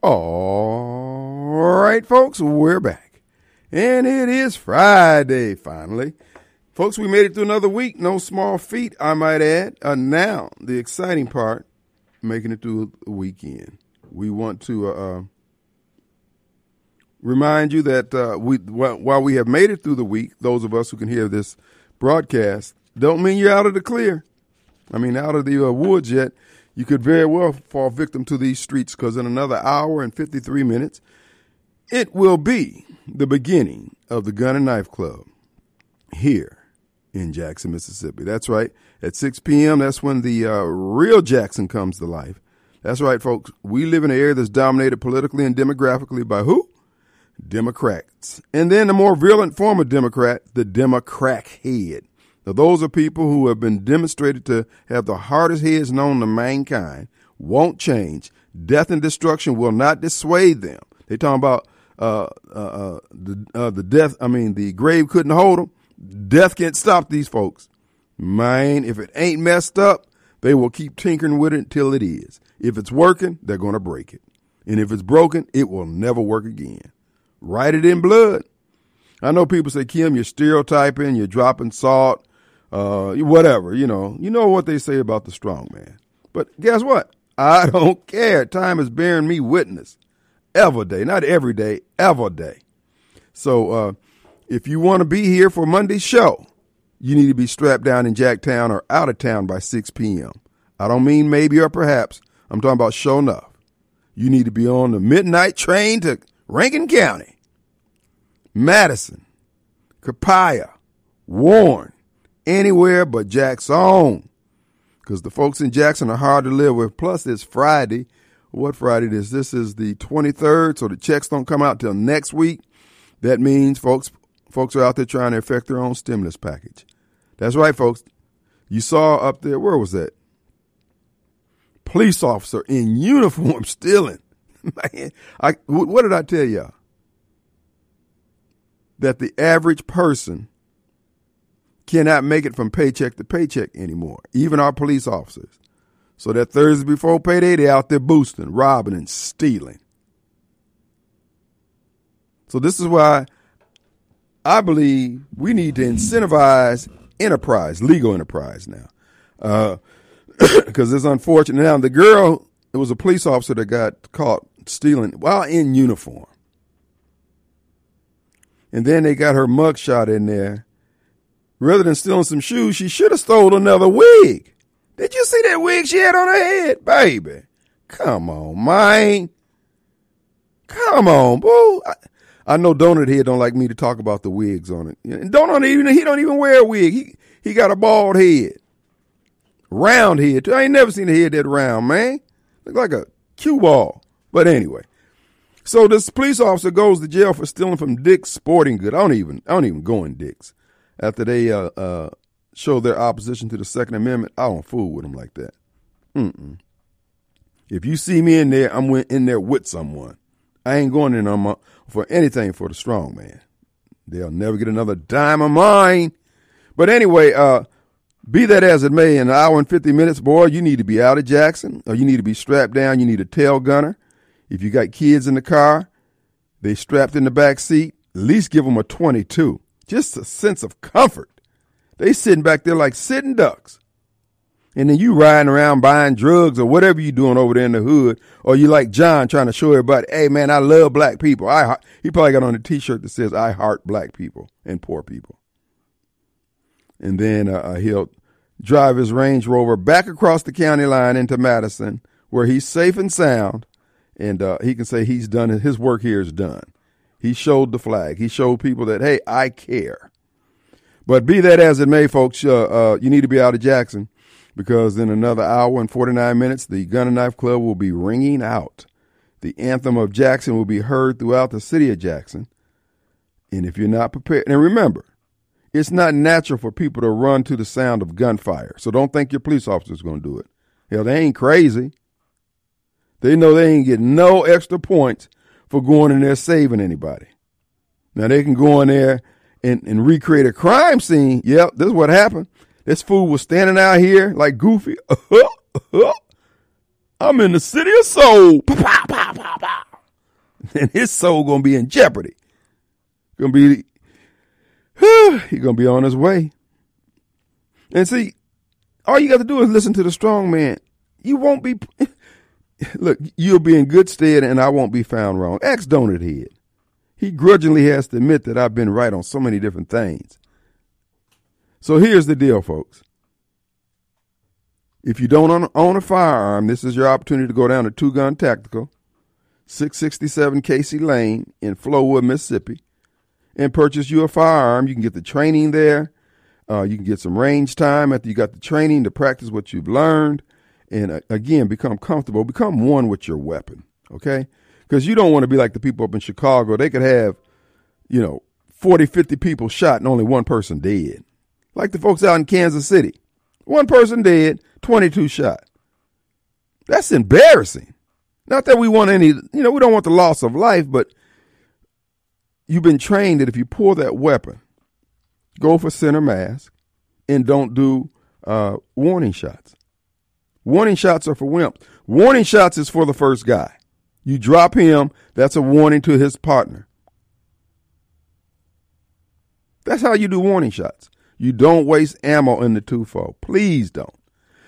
All right, folks, we're back. And it is Friday, finally. Folks, we made it through another week. No small feat, I might add. Now, the exciting part, making it through the weekend. We want to remind you that while we have made it through the week, those of us who can hear this broadcast, don't mean you're out of the clear. I mean, out of the woods yet. You could very well fall victim to these streets, because in another hour and 53 minutes, it will be the beginning of the Gun and Knife Club here in Jackson, Mississippi. That's right. At 6 p.m., that's when the real Jackson comes to life. That's right, folks. We live in an area that's dominated politically and demographically by who? Democrats. And then the more virulent form of Democrat, the Democrat head. Now, those are people who have been demonstrated to have the hardest heads known to mankind, won't change. Death and destruction will not dissuade them. They're talking about the grave couldn't hold them. Death can't stop these folks. Man, if it ain't messed up, they will keep tinkering with it until it is. If it's working, they're going to break it. And if it's broken, it will never work again. Write it in blood. I know people say, Kim, you're stereotyping, you're dropping salt, whatever, you know what they say about the strong man. But guess what? I don't care. Time is bearing me witness every day, not every day, every day. So if you want to be here for Monday's show, you need to be strapped down in Jacktown or out of town by 6 p.m. I don't mean maybe or perhaps. I'm talking about show enough. You need to be on the midnight train to Rankin County, Madison, Copiah, Warren, anywhere but Jackson, because the folks in Jackson are hard to live with. Plus, it's Friday. What Friday is this? This is the 23rd, so the checks don't come out till next week. That means folks are out there trying to affect their own stimulus package. That's right, folks. You saw up there, where was that? Police officer in uniform stealing. Man, what did I tell y'all? That the average person cannot make it from paycheck to paycheck anymore, even our police officers. So that Thursday before payday, they're out there boosting, robbing, and stealing. So this is why I believe we need to incentivize enterprise, legal enterprise now. Because it's unfortunate. Now, the girl, it was a police officer that got caught stealing while in uniform. And then they got her mugshot in there. Rather than stealing some shoes, she should have stole another wig. Did you see that wig she had on her head? Baby, come on, man. Come on, boo. I know Donut Head don't like me to talk about the wigs on it. And he don't even wear a wig. He got a bald head. Round head, too. I ain't never seen a head that round, man. Look like a cue ball. But anyway. So this police officer goes to jail for stealing from Dick's Sporting Goods. I don't even go in Dick's. After they show their opposition to the Second Amendment, I don't fool with them like that. Mm-mm. If you see me in there, I'm in there with someone. I ain't going in on for anything for the strong man. They'll never get another dime of mine. But anyway, be that as it may, in an hour and 50 minutes, boy, you need to be out of Jackson, or you need to be strapped down. You need a tail gunner. If you got kids in the car, they strapped in the back seat, at least give them a 22. Just a sense of comfort. They sitting back there like sitting ducks. And then you riding around buying drugs or whatever you doing over there in the hood. Or you like John trying to show everybody, hey, man, I love black people. He probably got on a T-shirt that says, I heart black people and poor people. And then he'll drive his Range Rover back across the county line into Madison, where he's safe and sound. And he can say he's done it. His work here is done. He showed the flag. He showed people that, hey, I care. But be that as it may, folks, you need to be out of Jackson, because in another hour and 49 minutes, the Gun and Knife Club will be ringing out. The anthem of Jackson will be heard throughout the city of Jackson. And if you're not prepared, and remember, it's not natural for people to run to the sound of gunfire. So don't think your police officer's going to do it. Hell, they ain't crazy. They know they ain't getting no extra points for going in there saving anybody. Now, they can go in there and recreate a crime scene. Yep, this is what happened. This fool was standing out here like Goofy. I'm in the city of soul. Pow, pow, pow, pow, pow. and his soul going to be in jeopardy. Going to be, he's going to be on his way. And see, all you got to do is listen to the strong man. You won't be, look, you'll be in good stead and I won't be found wrong. Ex Donut Head. He grudgingly has to admit that I've been right on so many different things. So here's the deal, folks. If you don't own a firearm, this is your opportunity to go down to Two Gun Tactical, 667 Casey Lane in Flowood, Mississippi, and purchase you a firearm. You can get the training there. You can get some range time after you got the training to practice what you've learned. And again, become comfortable, become one with your weapon. Okay. Because you don't want to be like the people up in Chicago. They could have, 40, 50 people shot and only one person dead. Like the folks out in Kansas City, one person dead, 22 shot. That's embarrassing. Not that we want any, we don't want the loss of life, but you've been trained that if you pull that weapon, go for center mass and don't do warning shots. Warning shots are for wimps. Warning shots is for the first guy. You drop him, that's a warning to his partner. That's how you do warning shots. You don't waste ammo in the two-fold. Please don't.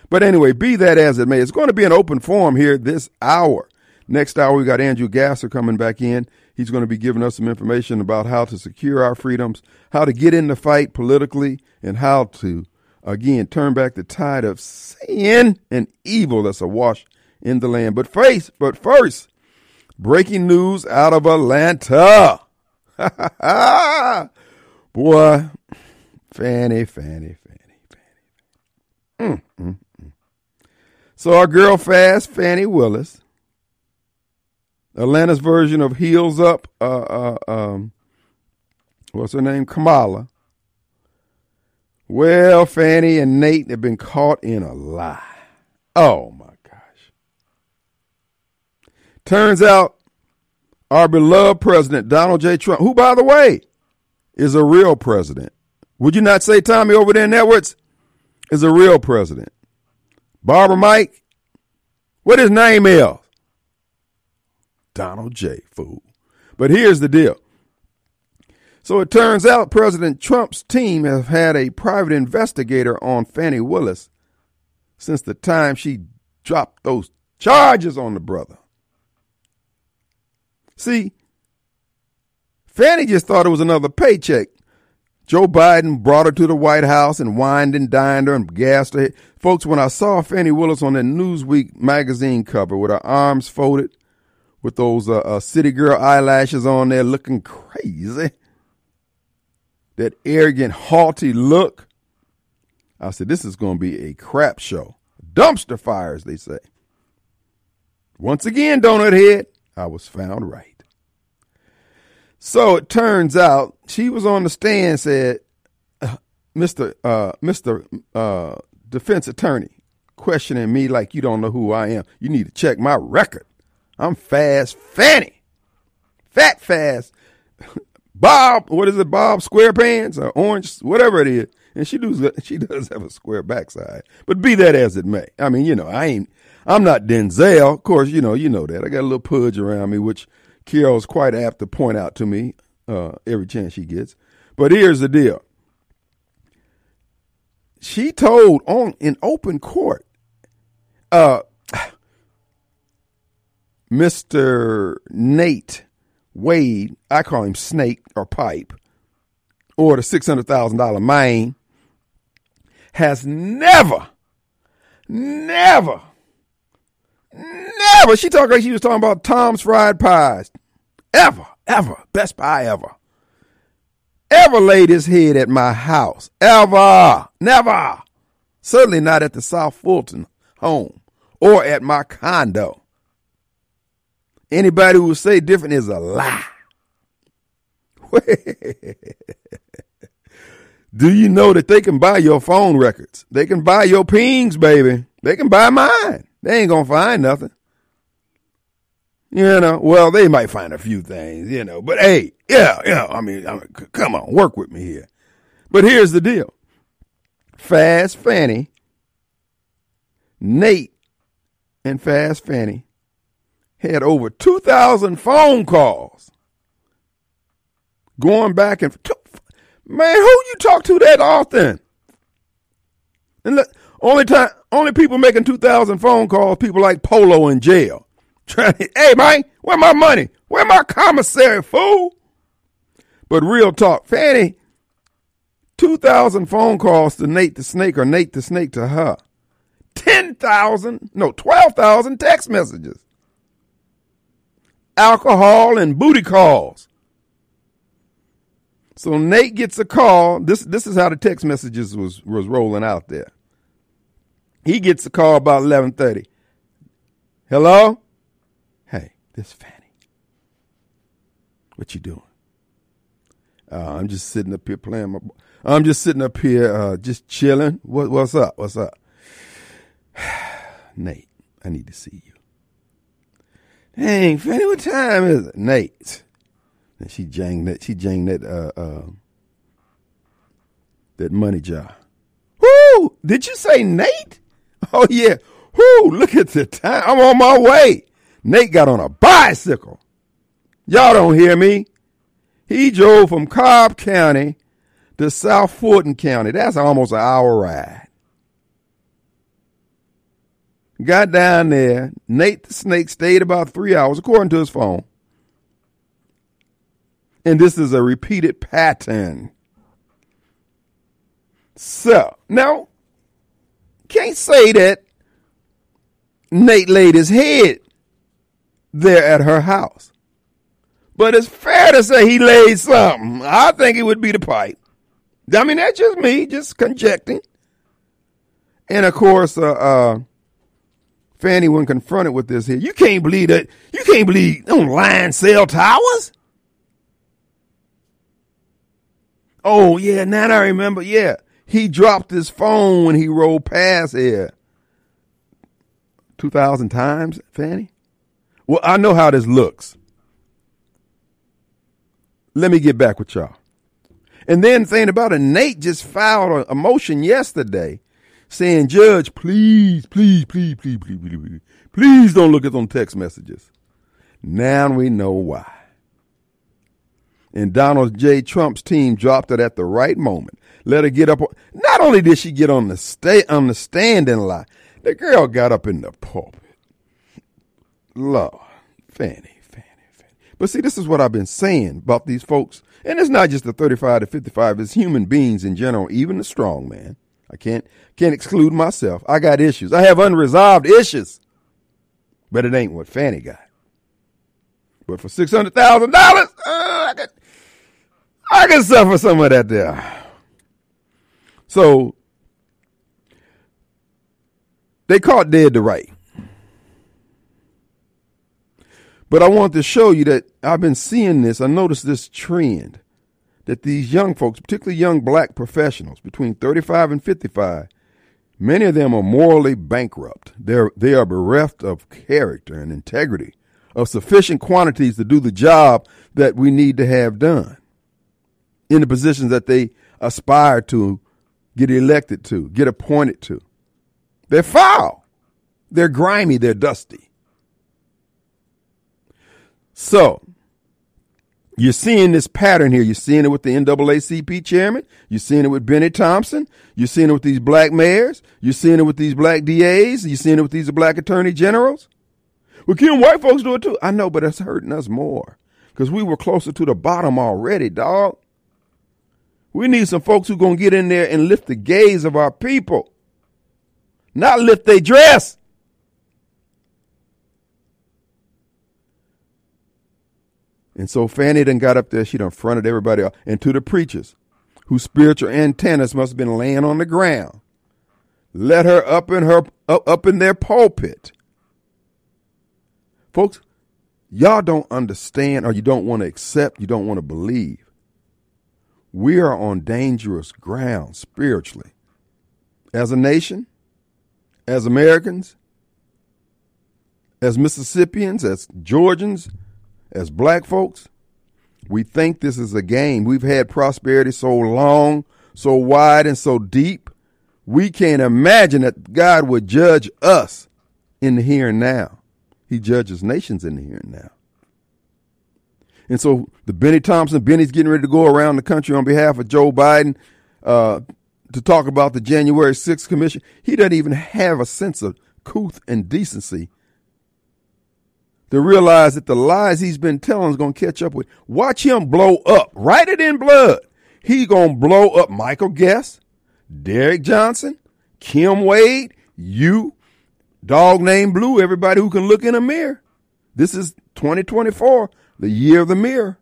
But anyway, be that as it may, it's going to be an open forum here this hour. Next hour, we got Andrew Gasser coming back in. He's going to be giving us some information about how to secure our freedoms, how to get in the fight politically, and how to, again, turn back the tide of sin and evil that's awash in the land. But first, breaking news out of Atlanta. Boy, Fanny. So our girl fast, Fani Willis, Atlanta's version of Heels Up, what's her name, Kamala. Well, Fani and Nate have been caught in a lie. Oh, my gosh. Turns out our beloved president, Donald J. Trump, who, by the way, is a real president. Would you not say Tommy over there in Edwards is a real president? Barbara Mike, what his name is? Donald J. Fool. But here's the deal. So it turns out President Trump's team have had a private investigator on Fani Willis since the time she dropped those charges on the brother. See, Fani just thought it was another paycheck. Joe Biden brought her to the White House and wined and dined her and gassed her. Folks, when I saw Fani Willis on that Newsweek magazine cover with her arms folded, with those city girl eyelashes on there looking crazy, that arrogant, haughty look, I said, this is going to be a crap show. Dumpster fire, as they say. Once again, Donut Head, I was found right. So it turns out she was on the stand, said, Mr. Defense Attorney, questioning me like you don't know who I am. You need to check my record. I'm Fast Fani. Fat Fast. Bob, what is it, Bob SquarePants or Orange, whatever it is. And she does have a square backside. But be that as it may. I mean, I'm not Denzel. Of course, you know that. I got a little pudge around me, which Carol's quite apt to point out to me every chance she gets. But here's the deal. She told in open court, Mr. Nate Wade, I call him Snake or Pipe, or the $600,000 man, has never, she talked like she was talking about Tom's Fried Pies, ever, best pie ever laid his head at my house, never, certainly not at the South Fulton home or at my condo. Anybody who would say different is a lie. Do you know that they can buy your phone records? They can buy your pings, baby. They can buy mine. They ain't going to find nothing. Well, they might find a few things, but hey, come on, work with me here. But here's the deal. Fast Fani, Nate and Fast Fani had over 2,000 phone calls going back and forth. Man, who you talk to that often? And look, only people making 2,000 phone calls, people like Polo in jail. Hey, man, where my money? Where my commissary, fool? But real talk, Fanny, 2,000 phone calls to Nate the Snake or Nate the Snake to her. 12,000 text messages. Alcohol and booty calls. So Nate gets a call. This is how the text messages was rolling out there. He gets a call about 11:30. Hello? Hey, this is Fanny. What you doing? I'm just sitting up here playing my... I'm just sitting up here just chilling. What's up? What's up? Nate, I need to see you. Dang, Fanny, what time is it? Nate. And she janged that money jar. Whoo! Did you say Nate? Oh, yeah. Whoo, look at the time. I'm on my way. Nate got on a bicycle. Y'all don't hear me. He drove from Cobb County to South Fulton County. That's almost an hour ride. Got down there. Nate the Snake stayed about 3 hours, according to his phone. And this is a repeated pattern. So, now, can't say that Nate laid his head there at her house. But it's fair to say he laid something. I think it would be the pipe. I mean, that's just me, just conjecting. And, of course, Fanny, when confronted with this here, you can't believe that. You can't believe online cell towers. Oh, yeah, now that I remember. Yeah, he dropped his phone when he rolled past here. 2,000 times, Fanny. Well, I know how this looks. Let me get back with y'all. And then saying about it, Nate just filed a motion yesterday. Saying, Judge, please don't look at them text messages. Now we know why. And Donald J. Trump's team dropped it at the right moment. Let her get up. Not only did she get on the stand and lie, the girl got up in the pulpit. Lord, Fanny. But see, this is what I've been saying about these folks. And it's not just the 35 to 55. It's human beings in general, even the strong man. I can't exclude myself. I got issues. I have unresolved issues. But it ain't what Fanny got. But for $600,000, I can suffer some of that there. So they caught dead to right. But I want to show you that I've been seeing this. I noticed this trend. That these young folks, particularly young black professionals between 35 and 55, many of them are morally bankrupt. They are bereft of character and integrity, of sufficient quantities to do the job that we need to have done in the positions that they aspire to get elected to, get appointed to. They're foul. They're grimy. They're dusty. So, you're seeing this pattern here. You're seeing it with the NAACP chairman. You're seeing it with Benny Thompson. You're seeing it with these black mayors. You're seeing it with these black DAs. You're seeing it with these black attorney generals. Well, Kim, white folks do it too. I know, but it's hurting us more because we were closer to the bottom already, dog. We need some folks who going to get in there and lift the gaze of our people, not lift their dress. And so Fanny done got up there. She done fronted everybody up. And to the preachers, whose spiritual antennas must have been laying on the ground, let her up in their pulpit. Folks, y'all don't understand, or you don't want to accept, you don't want to believe. We are on dangerous ground spiritually. As a nation, as Americans, as Mississippians, as Georgians, as black folks, we think this is a game. We've had prosperity so long, so wide, and so deep. We can't imagine that God would judge us in the here and now. He judges nations in the here and now. And so the Benny Thompson, Benny's getting ready to go around the country on behalf of Joe Biden to talk about the January 6th commission. He doesn't even have a sense of couth and decency to realize that the lies he's been telling is going to catch up with. Watch him blow up. Write it in blood. He going to blow up Michael Guest, Derek Johnson, Kim Wade, you, dog named Blue, everybody who can look in a mirror. This is 2024, the year of the mirror.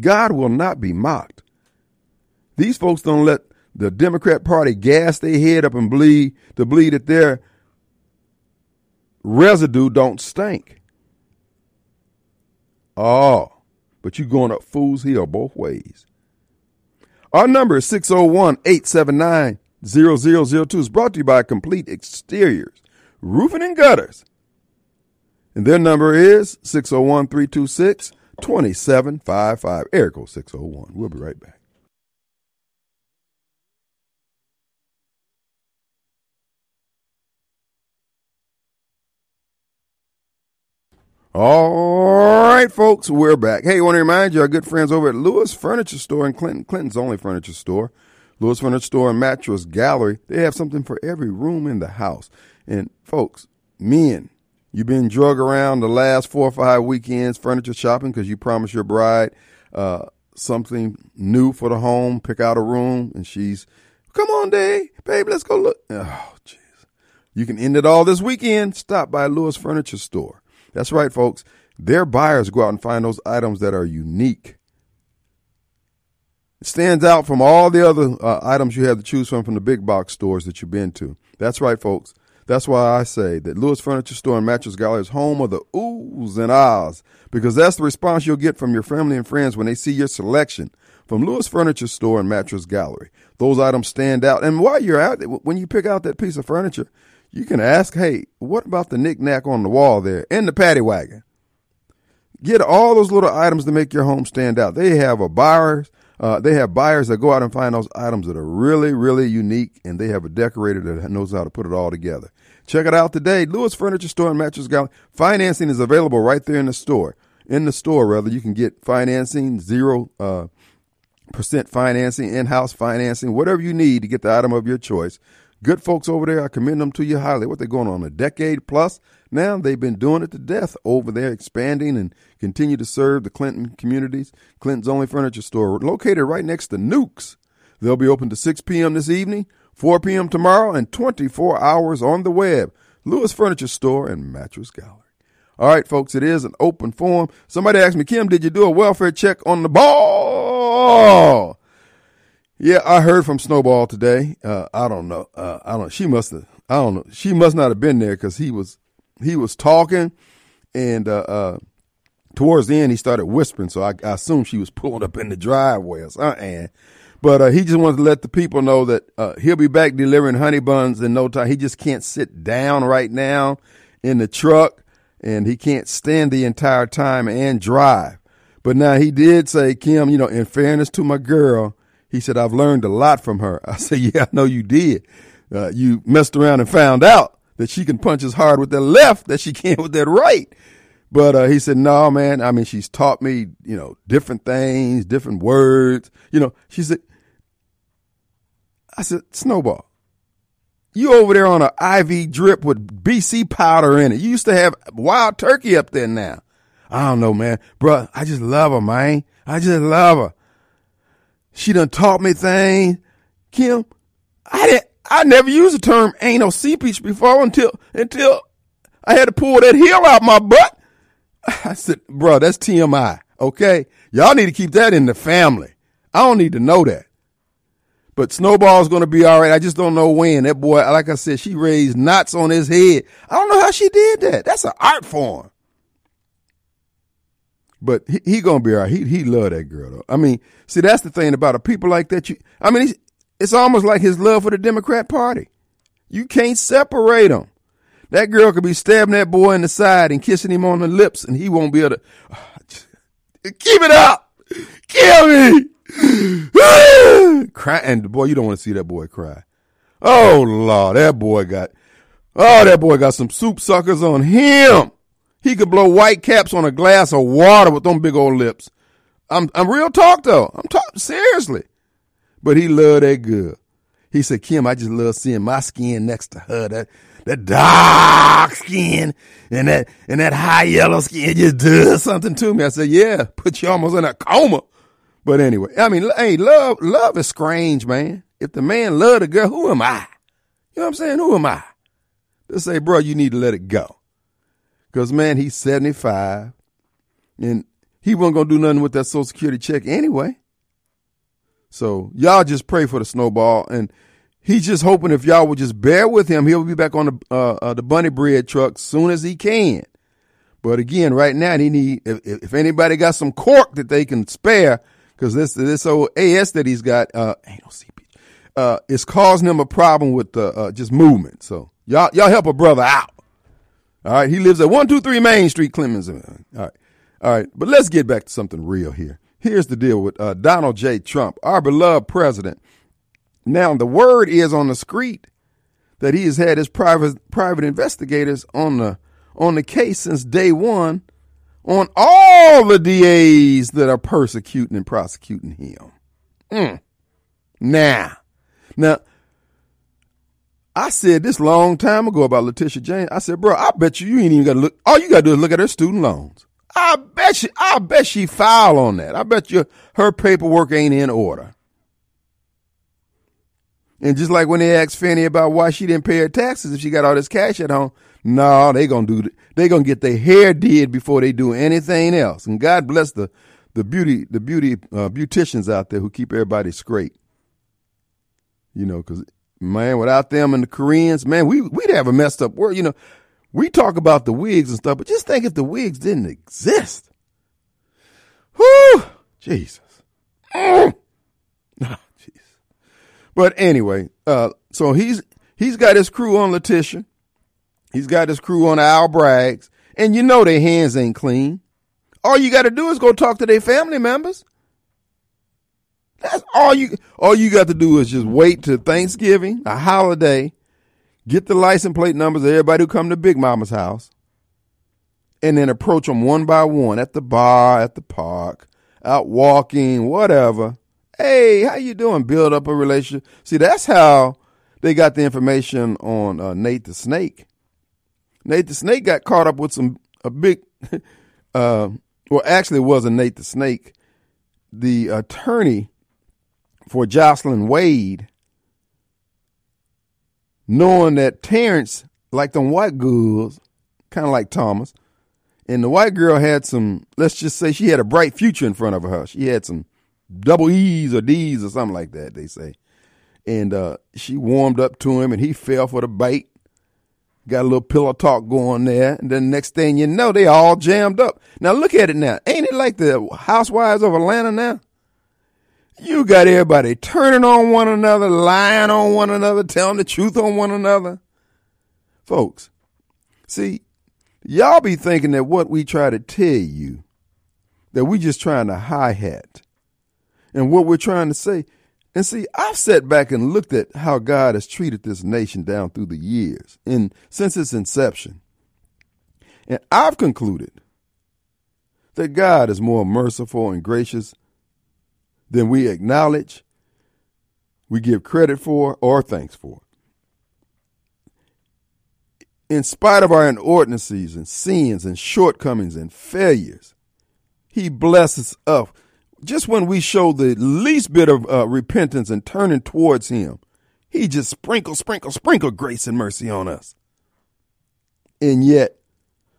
God will not be mocked. These folks don't let the Democrat Party gas their head up and bleed that their residue don't stink. Oh, but you're going up Fool's Hill both ways. Our number is 601-879-0002. It's brought to you by Complete Exteriors, Roofing and Gutters. And their number is 601-326-2755. Air code 601. We'll be right back. All right, folks, we're back. Hey, I want to remind you, our good friends over at Lewis Furniture Store in Clinton, Clinton's only furniture store, Lewis Furniture Store and Mattress Gallery, they have something for every room in the house. And, folks, men, you've been drug around the last 4 or 5 weekends furniture shopping because you promised your bride something new for the home, pick out a room, and she's, come on, Dave, babe, let's go look. Oh, jeez. You can end it all this weekend. Stop by Lewis Furniture Store. That's right, folks. Their buyers go out and find those items that are unique. It stands out from all the other items you have to choose from the big box stores that you've been to. That's right, folks. That's why I say that Lewis Furniture Store and Mattress Gallery is home of the oohs and ahs, because that's the response you'll get from your family and friends when they see your selection from Lewis Furniture Store and Mattress Gallery. Those items stand out. And while you're out there, when you pick out that piece of furniture, you can ask, hey, what about the knick-knack on the wall there and the paddy wagon? Get all those little items to make your home stand out. They have buyers that go out and find those items that are really, really unique, and they have a decorator that knows how to put it all together. Check it out today. Lewis Furniture Store and Mattress Gallery. Financing is available right there in the store. In the store, rather, you can get financing, 0% financing, in-house financing, whatever you need to get the item of your choice. Good folks over there, I commend them to you highly. What they're going on, a decade plus now, they've been doing it to death over there, expanding and continue to serve the Clinton communities. Clinton's only furniture store, located right next to Nukes. They'll be open to 6 p.m. this evening, 4 p.m. tomorrow, and 24 hours on the web. Lewis Furniture Store and Mattress Gallery. All right, folks, it is an open forum. Somebody asked me, Kim, did you do a welfare check on the ball? Yeah, I heard from Snowball today. I don't know. She must have. I don't know. She must not have been there because he was talking, and towards the end he started whispering. So I assume she was pulling up in the driveway or something. But he just wanted to let the people know that he'll be back delivering honey buns in no time. He just can't sit down right now in the truck, and he can't stand the entire time and drive. But now he did say, Kim, you know, in fairness to my girl. He said, I've learned a lot from her. I said, yeah, I know you did. You messed around and found out that she can punch as hard with that left that she can with that right. But he said, no, man, I mean, she's taught me, you know, different things, different words. You know, she said, I said, Snowball, you over there on an IV drip with BC powder in it. You used to have wild turkey up there now. I don't know, man. Bruh, I just love her, man. I just love her. She done taught me things. Kim, I never used the term anal seepage before until I had to pull that heel out my butt. I said, bro, that's TMI. Okay. Y'all need to keep that in the family. I don't need to know that. But Snowball's going to be all right. I just don't know when. That boy, like I said, she raised knots on his head. I don't know how she did that. That's an art form. But he going to be all right. He love that girl, though. I mean, see, that's the thing about a people like that. It's almost like his love for the Democrat Party. You can't separate them. That girl could be stabbing that boy in the side and kissing him on the lips, and he won't be able to. Keep it up. Kill me. Cry. And, boy, you don't want to see that boy cry. Oh, Lord, that boy got. Oh, that boy got some soup suckers on him. He could blow white caps on a glass of water with them big old lips. I'm real talk though. I'm talking seriously. But he loved that girl. He said, Kim, I just love seeing my skin next to her. That dark skin and that high yellow skin just does something to me. I said, yeah, put you almost in a coma. But anyway, I mean, hey, love is strange, man. If the man loved a girl, who am I? You know what I'm saying? Who am I? They say, bro, you need to let it go. Because, man, he's 75 and he wasn't going to do nothing with that Social Security check anyway. So y'all just pray for the snowball, and he's just hoping if y'all would just bear with him, he'll be back on the bunny bread truck soon as he can. But again, right now he need, if anybody got some cork that they can spare, because this old AS that he's got, anal seepage, is causing him a problem with just movement. So y'all help a brother out. All right, he lives at 123 Main Street, Clemens. All right, but let's get back to something real here. Here's the deal with Donald J. Trump, our beloved president. Now, the word is on the street that he has had his private investigators on the case since day one on all the DAs that are persecuting and prosecuting him. Now, I said this long time ago about Letitia James. I said, bro, I bet you ain't even got to look. All you got to do is look at her student loans. I bet she filed on that. I bet you her paperwork ain't in order. And just like when they asked Fannie about why she didn't pay her taxes if she got all this cash at home, no, they gonna get their hair did before they do anything else. And God bless the beauty beauticians out there who keep everybody straight. You know, because man, without them and the Koreans, man, we'd have a messed up world. You know. We talk about the wigs and stuff, but just think if the wigs didn't exist. Whoo! Jesus. Oh, jeez. But anyway, so he's got his crew on Letitia. He's got his crew on Al Braggs. And you know their hands ain't clean. All you got to do is go talk to their family members. That's all you got to do is just wait till Thanksgiving, a holiday. Get the license plate numbers of everybody who come to Big Mama's house and then approach them one by one at the bar, at the park, out walking, whatever. Hey, how you doing? Build up a relationship. See, that's how they got the information on Nate the Snake. Nate the Snake got caught up with actually it wasn't Nate the Snake. The attorney for Jocelyn Wade, knowing that Terrence liked them white girls, kind of like Thomas, and the white girl had some, let's just say she had a bright future in front of her. She had some double E's or D's or something like that, they say. And she warmed up to him, and he fell for the bait. Got a little pillow talk going there. And then next thing you know, they all jammed up. Now look at it now. Ain't it like the Housewives of Atlanta now? You got everybody turning on one another, lying on one another, telling the truth on one another. Folks, see, y'all be thinking that what we try to tell you, that we just trying to hi-hat and what we're trying to say. And see, I've sat back and looked at how God has treated this nation down through the years and since its inception. And I've concluded that God is more merciful and gracious than we acknowledge, we give credit for, or thanks for. In spite of our inordinacies and sins and shortcomings and failures, he blesses us. Just when we show the least bit of repentance and turning towards him, he just sprinkle grace and mercy on us. And yet,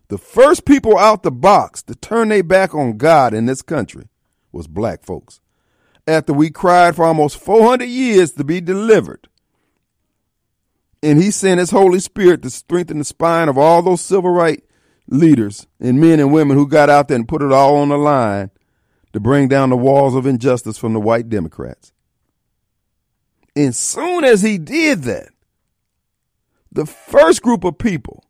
the first people out the box to turn their back on God in this country was black folks. After we cried for almost 400 years to be delivered. And he sent his Holy Spirit to strengthen the spine of all those civil rights leaders and men and women who got out there and put it all on the line to bring down the walls of injustice from the white Democrats. And soon as he did that, the first group of people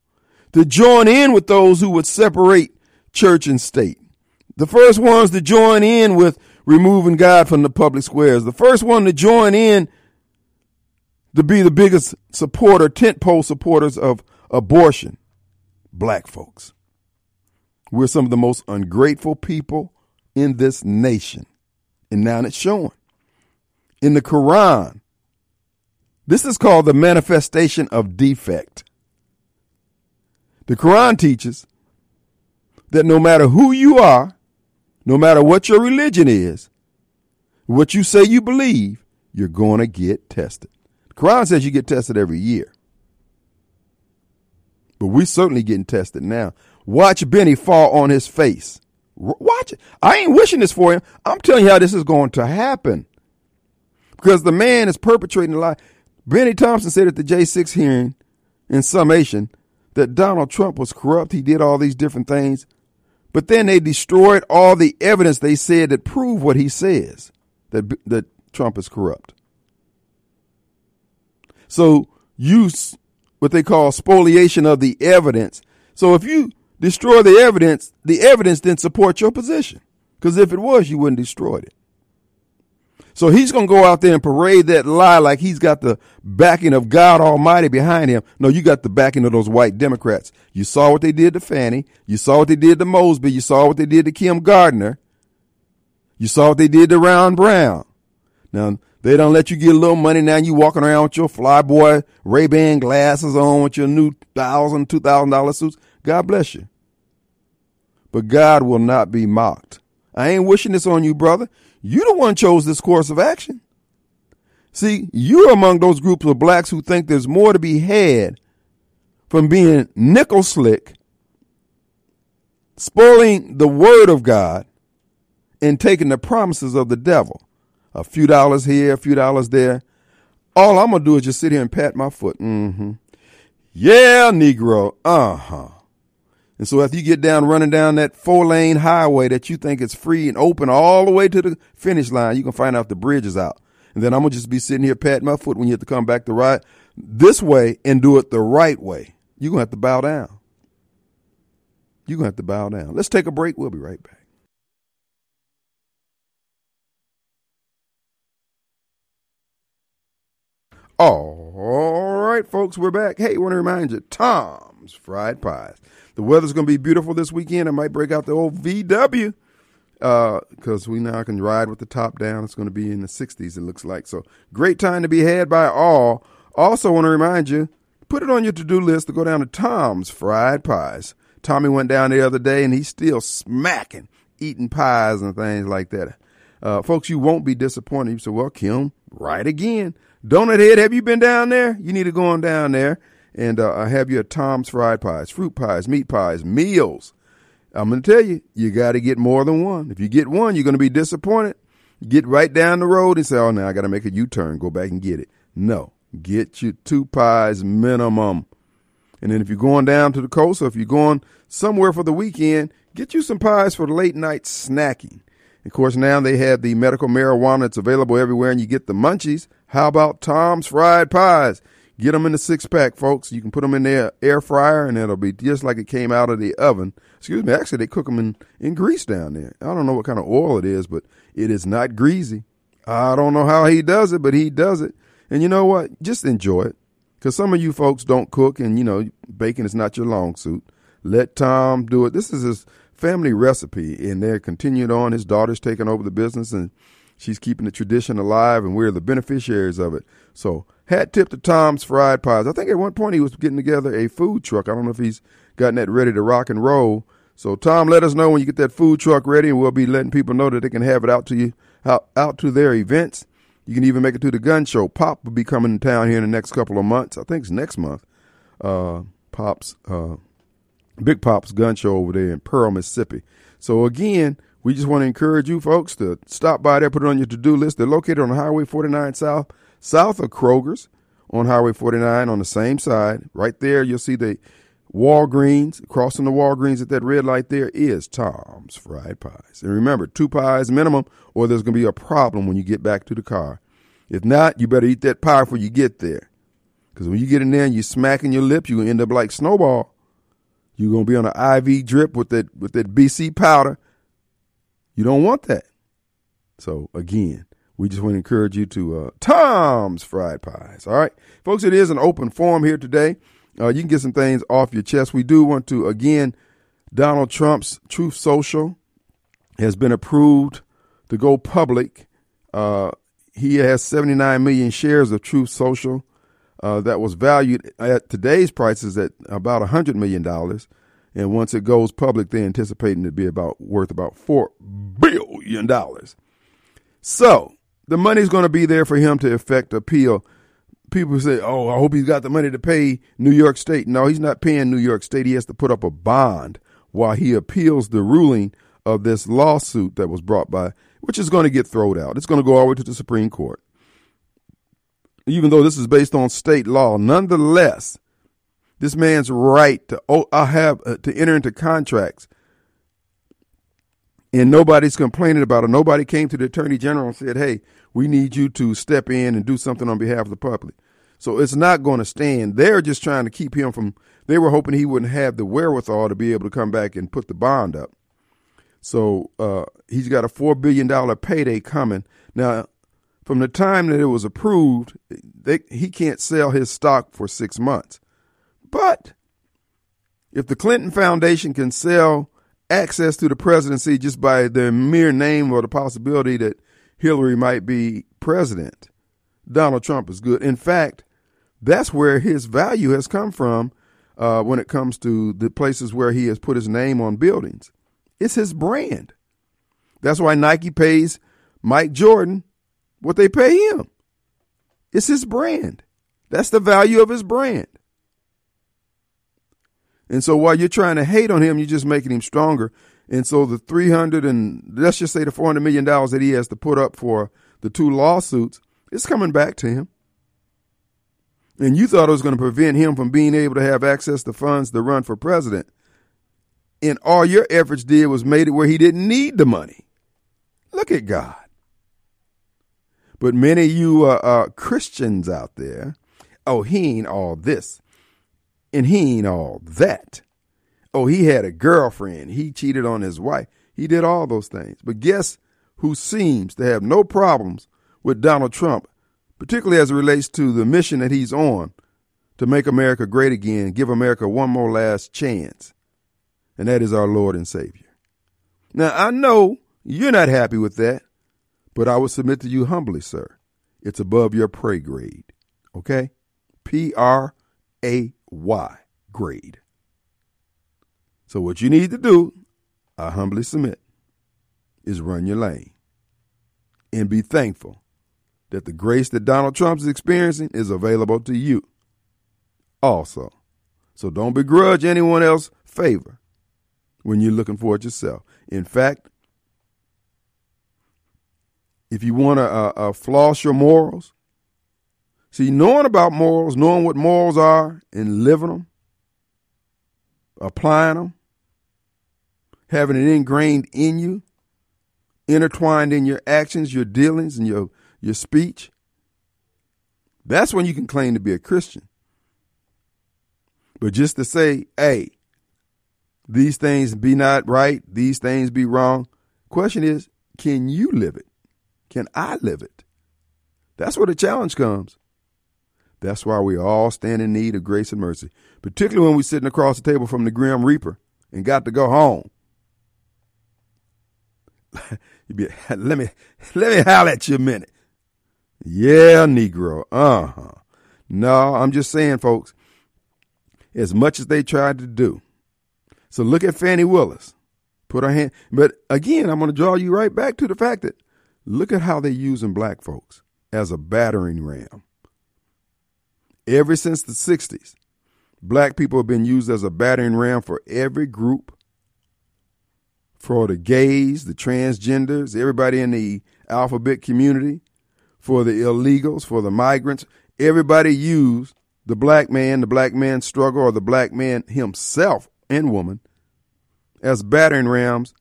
to join in with those who would separate church and state, the first ones to join in with removing God from the public squares, the first one to join in to be the biggest supporter, tentpole supporters of Abortion, black folks. We're some of the most ungrateful people in this nation. And now it's showing. In the Quran, this is called the manifestation of defect. The Quran teaches that no matter who you are, no matter what your religion is, what you say you believe, you're going to get tested. The Quran says you get tested every year. But we're certainly getting tested now. Watch Benny fall on his face. Watch it. I ain't wishing this for him. I'm telling you how this is going to happen. Because the man is perpetrating a lie. Benny Thompson said at the J6 hearing, in summation, that Donald Trump was corrupt. He did all these different things. But then they destroyed all the evidence they said that proved what he says, that Trump is corrupt. So use what they call spoliation of the evidence. So if you destroy the evidence then supports your position. Because if it was, you wouldn't destroy it. So he's going to go out there and parade that lie like he's got the backing of God Almighty behind him. No, you got the backing of those white Democrats. You saw what they did to Fani. You saw what they did to Mosby. You saw what they did to Kim Gardner. You saw what they did to Ron Brown. Now, they don't let you get a little money. Now you walking around with your flyboy Ray-Ban glasses on with your new $1,000, $2,000 suits. God bless you. But God will not be mocked. I ain't wishing this on you, brother. You the one chose this course of action. See, you're among those groups of blacks who think there's more to be had from being nickel slick, spoiling the word of God, and taking the promises of the devil. A few dollars here, a few dollars there. All I'm going to do is just sit here and pat my foot. Mm-hmm. Yeah, Negro. Uh-huh. And so after you get down running down that 4-lane highway that you think is free and open all the way to the finish line, you can find out the bridge is out. And then I'm going to just be sitting here patting my foot when you have to come back the right this way and do it the right way. You're going to have to bow down. You're going to have to bow down. Let's take a break. We'll be right back. All right, folks, we're back. Hey, I want to remind you, Tom's Fried Pies. The weather's going to be beautiful this weekend. I might break out the old VW because we now can ride with the top down. It's going to be in the 60s, it looks like. So great time to be had by all. Also want to remind you, put it on your to-do list to go down to Tom's Fried Pies. Tommy went down the other day, and he's still smacking, eating pies and things like that. Folks, you won't be disappointed. You say, well, Kim, right again. Donut Head, have you been down there? You need to go on down there and have you a Tom's Fried Pies, fruit pies, meat pies, meals. I'm going to tell you, you got to get more than one. If you get one, you're going to be disappointed. You get right down the road and say, oh, now I got to make a U-turn, go back and get it. No, get you 2 pies minimum. And then if you're going down to the coast or if you're going somewhere for the weekend, get you some pies for late night snacking. Of course, now they have the medical marijuana. It's available everywhere, and you get the munchies. How about Tom's Fried Pies? Get them in the 6-pack, folks. You can put them in their air fryer, and it'll be just like it came out of the oven. Excuse me. Actually, they cook them in grease down there. I don't know what kind of oil it is, but it is not greasy. I don't know how he does it, but he does it. And you know what? Just enjoy it, because some of you folks don't cook, and, you know, baking is not your long suit. Let Tom do it. This is his family recipe, and they're continued on. His daughter's taking over the business, and she's keeping the tradition alive, and we're the beneficiaries of it. So hat tip to Tom's Fried Pies. I think at one point he was getting together a food truck. I don't know if he's gotten that ready to rock and roll. So Tom, let us know when you get that food truck ready, and we'll be letting people know that they can have it out to you, out to their events. You can even make it to the gun show. Pop will be coming to town here in the next couple of months. I think it's next month. Big Pop's gun show over there in Pearl, Mississippi. So again, we just want to encourage you folks to stop by there, put it on your to-do list. They're located on Highway 49 south of Kroger's on Highway 49 on the same side. Right there, you'll see the Walgreens. Crossing the Walgreens at that red light there is Tom's Fried Pies. And remember, 2 pies minimum, or there's going to be a problem when you get back to the car. If not, you better eat that pie before you get there. Because when you get in there and you're smacking your lip, you end up like Snowball. You're going to be on an IV drip with that BC powder. You don't want that. So, again, we just want to encourage you to Tom's Fried Pies. All right, folks, it is an open forum here today. You can get some things off your chest. We do want to, again, Donald Trump's Truth Social has been approved to go public. He has 79 million shares of Truth Social that was valued at today's prices at about $100 million. And once it goes public, they're anticipating to be worth about $4 billion. So the money's going to be there for him to effect appeal. People say, oh, I hope he's got the money to pay New York State. No, he's not paying New York State. He has to put up a bond while he appeals the ruling of this lawsuit that was brought by, which is going to get thrown out. It's going to go all the way to the Supreme Court. Even though this is based on state law, nonetheless, this man's right to enter into contracts, and nobody's complaining about it. Nobody came to the Attorney General and said, hey, we need you to step in and do something on behalf of the public. So it's not going to stand. They're just trying to keep him from, they were hoping he wouldn't have the wherewithal to be able to come back and put the bond up. So he's got a $4 billion payday coming. Now, from the time that it was approved, he can't sell his stock for 6 months. But if the Clinton Foundation can sell access to the presidency just by the mere name or the possibility that Hillary might be president, Donald Trump is good. In fact, that's where his value has come from when it comes to the places where he has put his name on buildings. It's his brand. That's why Nike pays Mike Jordan what they pay him. It's his brand. That's the value of his brand. And so while you're trying to hate on him, you're just making him stronger. And so the 300 and let's just say the $400 million that he has to put up for the two lawsuits, it's coming back to him. And you thought it was going to prevent him from being able to have access to funds to run for president. And all your efforts did was made it where he didn't need the money. Look at God. But many of you Christians out there, oh, he ain't all this. And he ain't all that. Oh, he had a girlfriend. He cheated on his wife. He did all those things. But guess who seems to have no problems with Donald Trump, particularly as it relates to the mission that he's on to make America great again, give America one more last chance. And that is our Lord and Savior. Now, I know you're not happy with that, but I would submit to you humbly, sir, it's above your pray grade, okay? P-R-A-Y grade. So what you need to do, I humbly submit, is run your lane and be thankful that the grace that Donald Trump is experiencing is available to you also. So don't begrudge anyone else favor when you're looking for it yourself. In fact, if you want to floss your morals, see, knowing about morals, knowing what morals are and living them, applying them, having it ingrained in you, intertwined in your actions, your dealings, and your speech, that's when you can claim to be a Christian. But just to say, hey, these things be not right, these things be wrong. Question is, can you live it? Can I live it? That's where the challenge comes. That's why we all stand in need of grace and mercy, particularly when we're sitting across the table from the Grim Reaper and got to go home. Let me holler at you a minute. Yeah, Negro. Uh-huh. No, I'm just saying, folks, as much as they tried to do. So look at Fani Willis, put her hand. But again, I'm going to draw you right back to the fact that look at how they're using black folks as a battering ram. Ever since the 60s, black people have been used as a battering ram for every group, for the gays, the transgenders, everybody in the alphabet community, for the illegals, for the migrants. Everybody used the black man, the black man's struggle, or the black man himself and woman as battering rams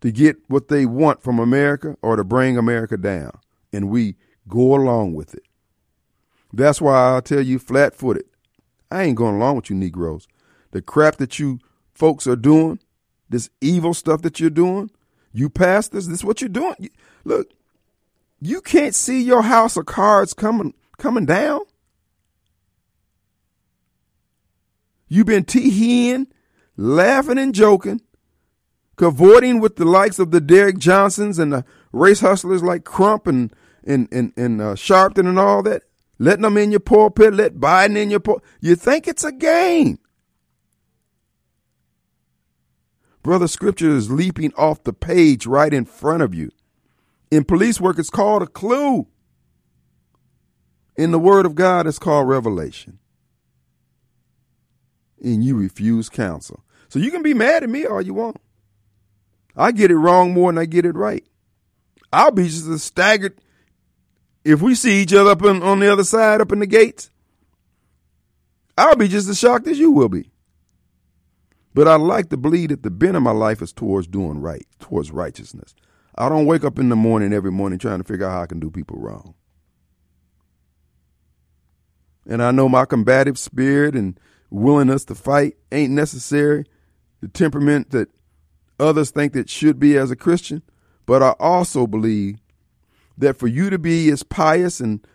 to get what they want from America or to bring America down. And we go along with it. That's why I tell you flat footed, I ain't going along with you Negroes. The crap that you folks are doing, this evil stuff that you're doing, you pastors, this is what you're doing. Look, you can't see your house of cards coming down. You've been tee-heeing, laughing and joking, cavorting with the likes of the Derrick Johnsons and the race hustlers like Crump and Sharpton and all that, letting them in your pulpit, let Biden in your pulpit. You think it's a game. Brother, scripture is leaping off the page right in front of you. In police work, it's called a clue. In the word of God, it's called revelation. And you refuse counsel. So you can be mad at me all you want. I get it wrong more than I get it right. I'll be just a staggered. If we see each other up on the other side, up in the gates, I'll be just as shocked as you will be. But I like to believe that the bent of my life is towards doing right, towards righteousness. I don't wake up in the morning every morning trying to figure out how I can do people wrong. And I know my combative spirit and willingness to fight ain't necessary, the temperament that others think that should be as a Christian. But I also believe that for you to be as pious and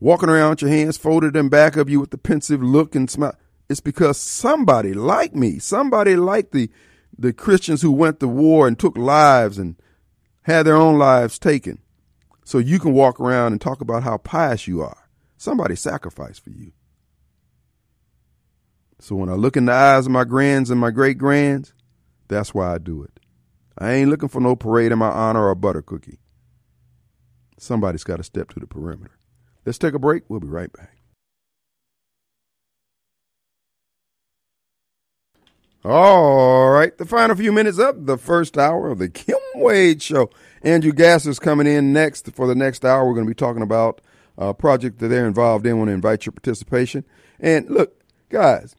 walking around with your hands folded in back of you with the pensive look and smile, it's because somebody like me, somebody like the Christians who went to war and took lives and had their own lives taken. So you can walk around and talk about how pious you are. Somebody sacrificed for you. So when I look in the eyes of my grands and my great-grands, that's why I do it. I ain't looking for no parade in my honor or a butter cookie. Somebody's got to step to the perimeter. Let's take a break. We'll be right back. All right, the final few minutes of the first hour of the Kim Wade Show. Andrew Gasser's coming in next. For the next hour, we're going to be talking about a project that they're involved in. I want to invite your participation. And look, guys,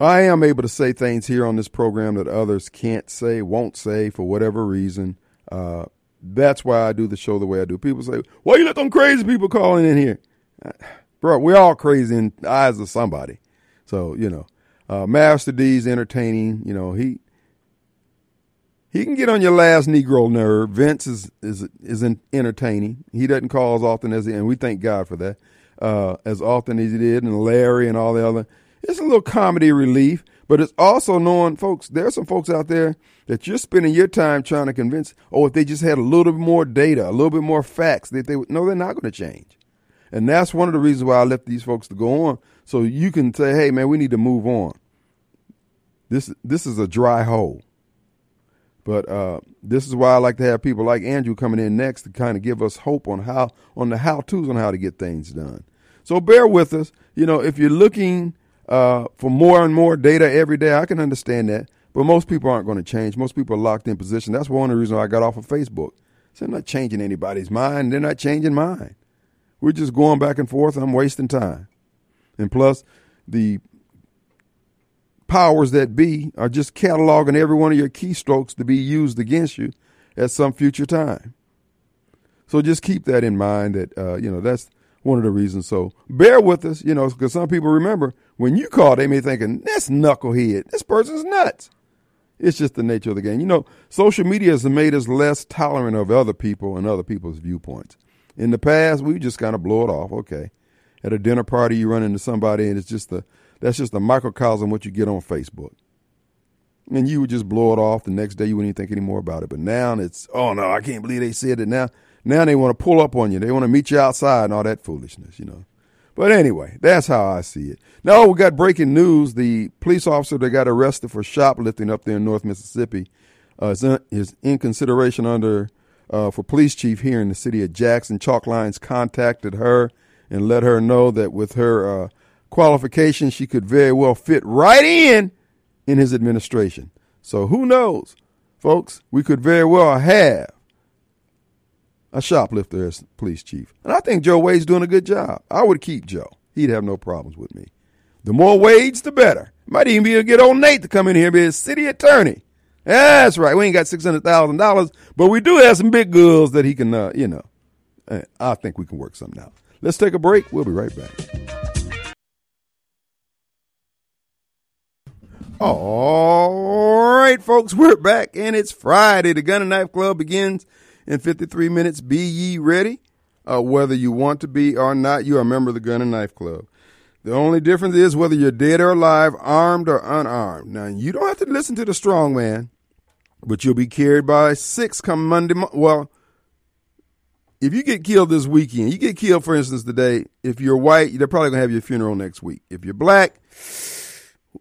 I am able to say things here on this program that others can't say, won't say for whatever reason. That's why I do the show the way I do. People say, why you let them crazy people calling in here? Bro, we're all crazy in the eyes of somebody. So, you know. Master D's entertaining, you know, he can get on your last Negro nerve. Vince is entertaining. He doesn't call as often as he, and we thank God for that, as often as he did, and Larry and all the other. It's a little comedy relief, but it's also knowing, folks, there are some folks out there that you're spending your time trying to convince, oh, if they just had a little bit more data, a little bit more facts, that they would, no, they're not going to change. And that's one of the reasons why I left these folks to go on. So you can say, hey, man, we need to move on. This is a dry hole. But this is why I like to have people like Andrew coming in next to kind of give us hope on how on the how-tos on how to get things done. So bear with us. You know, if you're looking for more and more data every day, I can understand that. But most people aren't going to change. Most people are locked in position. That's one of the reasons why I got off of Facebook. So I'm not changing anybody's mind. They're not changing mine. We're just going back and forth. I'm wasting time. And plus, the powers that be are just cataloging every one of your keystrokes to be used against you at some future time. So just keep that in mind that, you know, that's one of the reasons. So bear with us, you know, because some people remember when you call, they may be thinking, that's knucklehead. This person's nuts. It's just the nature of the game. You know, social media has made us less tolerant of other people and other people's viewpoints. In the past, we just kind of blow it off. Okay. At a dinner party, you run into somebody, and it's just that's just a microcosm of what you get on Facebook. And you would just blow it off. The next day, you wouldn't even think any more about it. But now it's, oh, no, I can't believe they said it now. Now they want to pull up on you. They want to meet you outside and all that foolishness, you know. But anyway, that's how I see it. Now we got breaking news. The police officer that got arrested for shoplifting up there in North Mississippi is in consideration under for police chief here in the city of Jackson. Chalk Lines contacted her and let her know that with her qualifications, she could very well fit right in his administration. So who knows, folks, we could very well have a shoplifter as police chief. And I think Joe Wade's doing a good job. I would keep Joe. He'd have no problems with me. The more Wade's, the better. Might even be able to get old Nate to come in here and be a city attorney. Yeah, that's right. We ain't got $600,000, but we do have some big girls that he can, you know. I think we can work something out. Let's take a break. We'll be right back. All right, folks, we're back, and it's Friday. The Gun and Knife Club begins in 53 minutes. Be ye ready. Whether you want to be or not, you are a member of the Gun and Knife Club. The only difference is whether you're dead or alive, armed or unarmed. Now, you don't have to listen to the strong man, but you'll be carried by six come Monday. Well, if you get killed this weekend, you get killed, for instance, today. If you're white, they're probably going to have your funeral next week. If you're black,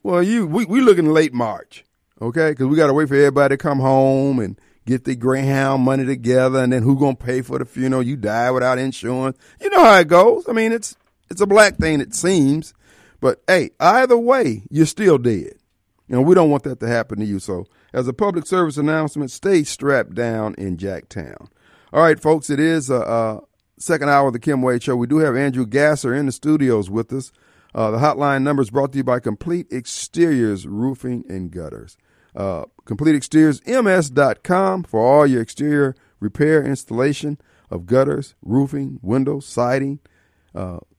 well, we looking late March, okay? Because we got to wait for everybody to come home and get the Greyhound money together, and then who going to pay for the funeral? You die without insurance. You know how it goes. I mean, it's a black thing, it seems. But, hey, either way, you're still dead. You know, we don't want that to happen to you. So as a public service announcement, stay strapped down in Jacktown. All right, folks, it is second hour of the Kim Wade Show. We do have Andrew Gasser in the studios with us. The hotline number is brought to you by Complete Exteriors Roofing and Gutters. Complete Exteriors MS.com for all your exterior repair, installation of gutters, roofing, windows, siding,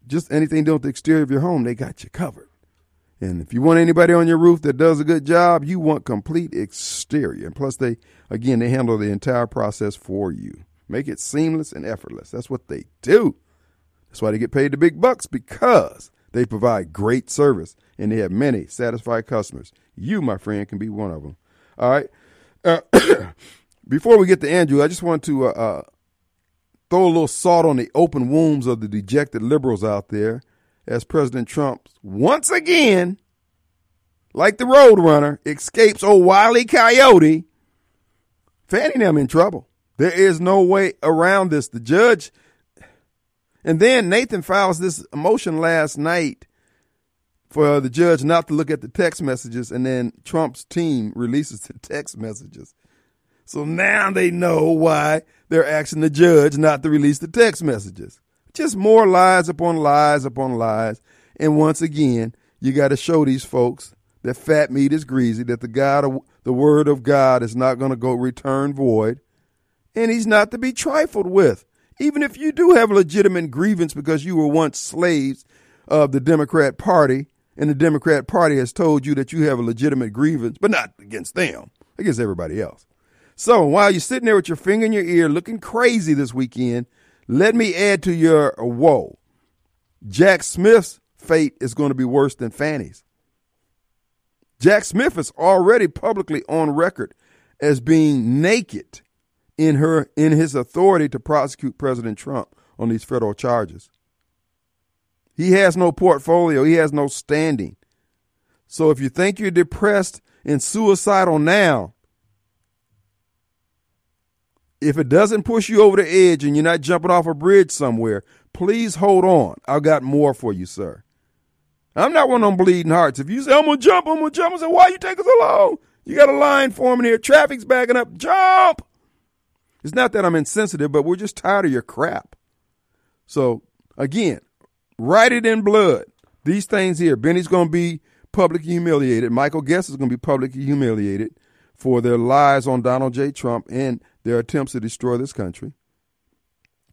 just anything to do with the exterior of your home, they got you covered. And if you want anybody on your roof that does a good job, you want Complete Exterior. And plus, they handle the entire process for you. Make it seamless and effortless. That's what they do. That's why they get paid the big bucks, because they provide great service, and they have many satisfied customers. You, my friend, can be one of them. All right. Before we get to Andrew, I just want to throw a little salt on the open wounds of the dejected liberals out there, as President Trump, once again, like the Roadrunner, escapes old Wile E. Coyote. Fannie and them in trouble. There is no way around this. The judge, and then Nathan files this motion last night for the judge not to look at the text messages, and then Trump's team releases the text messages. So now they know why they're asking the judge not to release the text messages. Just more lies upon lies upon lies. And once again, you got to show these folks that fat meat is greasy, that the word of God is not going to go return void. And he's not to be trifled with. Even if you do have a legitimate grievance because you were once slaves of the Democrat Party, and the Democrat Party has told you that you have a legitimate grievance, but not against them, against everybody else. So while you're sitting there with your finger in your ear looking crazy this weekend, let me add to your woe. Jack Smith's fate is going to be worse than Fannie's. Jack Smith is already publicly on record as being naked in his authority to prosecute President Trump on these federal charges. He has no portfolio. He has no standing. So if you think you're depressed and suicidal now, if it doesn't push you over the edge and you're not jumping off a bridge somewhere, please hold on. I've got more for you, sir. I'm not one of them bleeding hearts. If you say, I'm going to jump, I say, why you taking so long? You got a line forming here. Traffic's backing up. Jump! It's not that I'm insensitive, but we're just tired of your crap. So, again, write it in blood. These things here. Benny's going to be publicly humiliated. Michael Guest is going to be publicly humiliated for their lies on Donald J. Trump and their attempts to destroy this country.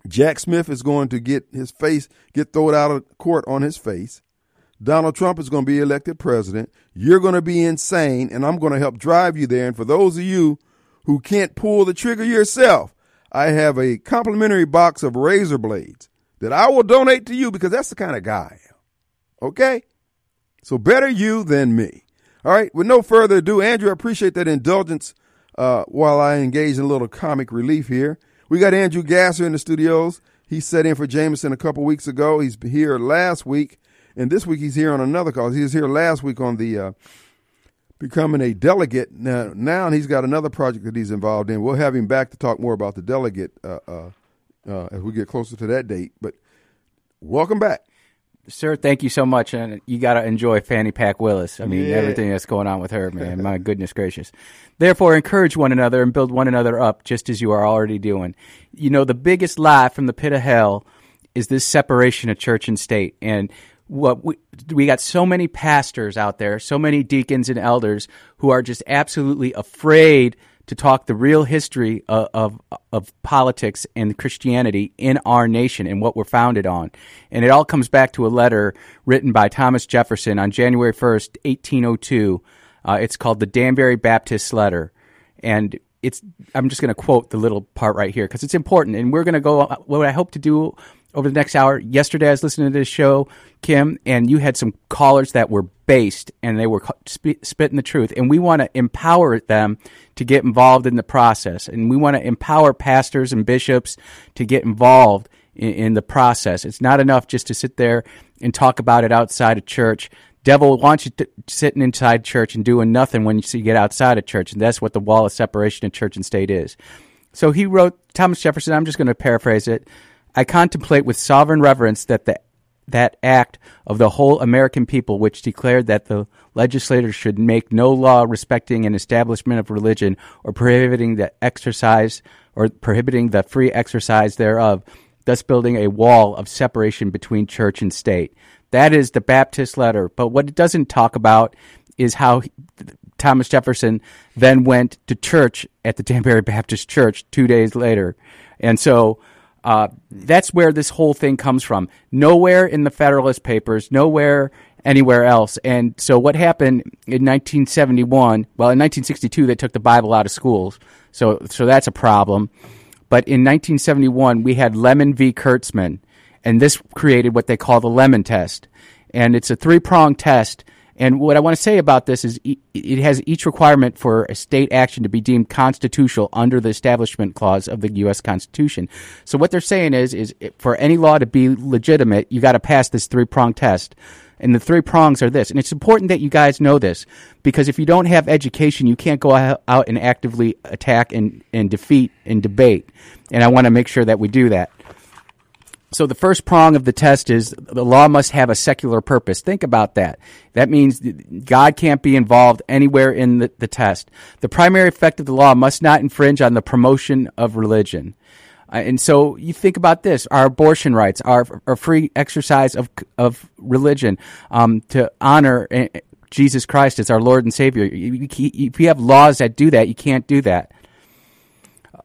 Jack Smith is going to get thrown out of court on his face. Donald Trump is going to be elected president. You're going to be insane, and I'm going to help drive you there. And for those of you who can't pull the trigger yourself, I have a complimentary box of razor blades that I will donate to you, because that's the kind of guy I am. Okay? So better you than me. All right, with no further ado, Andrew, I appreciate that indulgence. While I engage in a little comic relief here, we got Andrew Gasser in the studios. He set in for Jameson a couple weeks ago. He's here last week, and this week he's here on another cause. He was here last week on the becoming a delegate. Now he's got another project that he's involved in. We'll have him back to talk more about the delegate as we get closer to that date. But welcome back. Sir, thank you so much, and you got to enjoy Fannie Pack Willis. I mean, Everything that's going on with her, man, my goodness gracious. Therefore, encourage one another and build one another up, just as you are already doing. You know, the biggest lie from the pit of hell is this separation of church and state. And what we got so many pastors out there, so many deacons and elders who are just absolutely afraid to talk the real history of politics and Christianity in our nation and what we're founded on. And it all comes back to a letter written by Thomas Jefferson on January 1st, 1802. It's called the Danbury Baptist letter. And I'm just going to quote the little part right here because it's important. And we're going to go, what I hope to do over the next hour. Yesterday, I was listening to this show, Kim, and you had some callers that were based, and they were spitting the truth. And we want to empower them to get involved in the process. And we want to empower pastors and bishops to get involved in the process. It's not enough just to sit there and talk about it outside of church. Devil wants you to sitting inside church and doing nothing when you get outside of church. And that's what the wall of separation of church and state is. So he wrote, Thomas Jefferson, I'm just going to paraphrase it, I contemplate with sovereign reverence that that act of the whole American people, which declared that the legislators should make no law respecting an establishment of religion or prohibiting the exercise or prohibiting the free exercise thereof, thus building a wall of separation between church and state. That is the Baptist letter. But what it doesn't talk about is how Thomas Jefferson then went to church at the Danbury Baptist Church 2 days later. And so that's where this whole thing comes from. Nowhere in the Federalist Papers, nowhere anywhere else. And so what happened in 1971, well, in 1962, they took the Bible out of schools. So that's a problem. But in 1971, we had Lemon v. Kurtzman, and this created what they call the Lemon Test. And it's a three-pronged test. And what I want to say about this is it has each requirement for a state action to be deemed constitutional under the Establishment Clause of the U.S. Constitution. So what they're saying is for any law to be legitimate, you got to pass this three-pronged test. And the three prongs are this. And it's important that you guys know this, because if you don't have education, you can't go out and actively attack and defeat and debate. And I want to make sure that we do that. So the first prong of the test is the law must have a secular purpose. Think about that. That means God can't be involved anywhere in the test. The primary effect of the law must not infringe on the promotion of religion. And so you think about this, our abortion rights, our free exercise of religion, to honor Jesus Christ as our Lord and Savior. If you have laws that do that, you can't do that.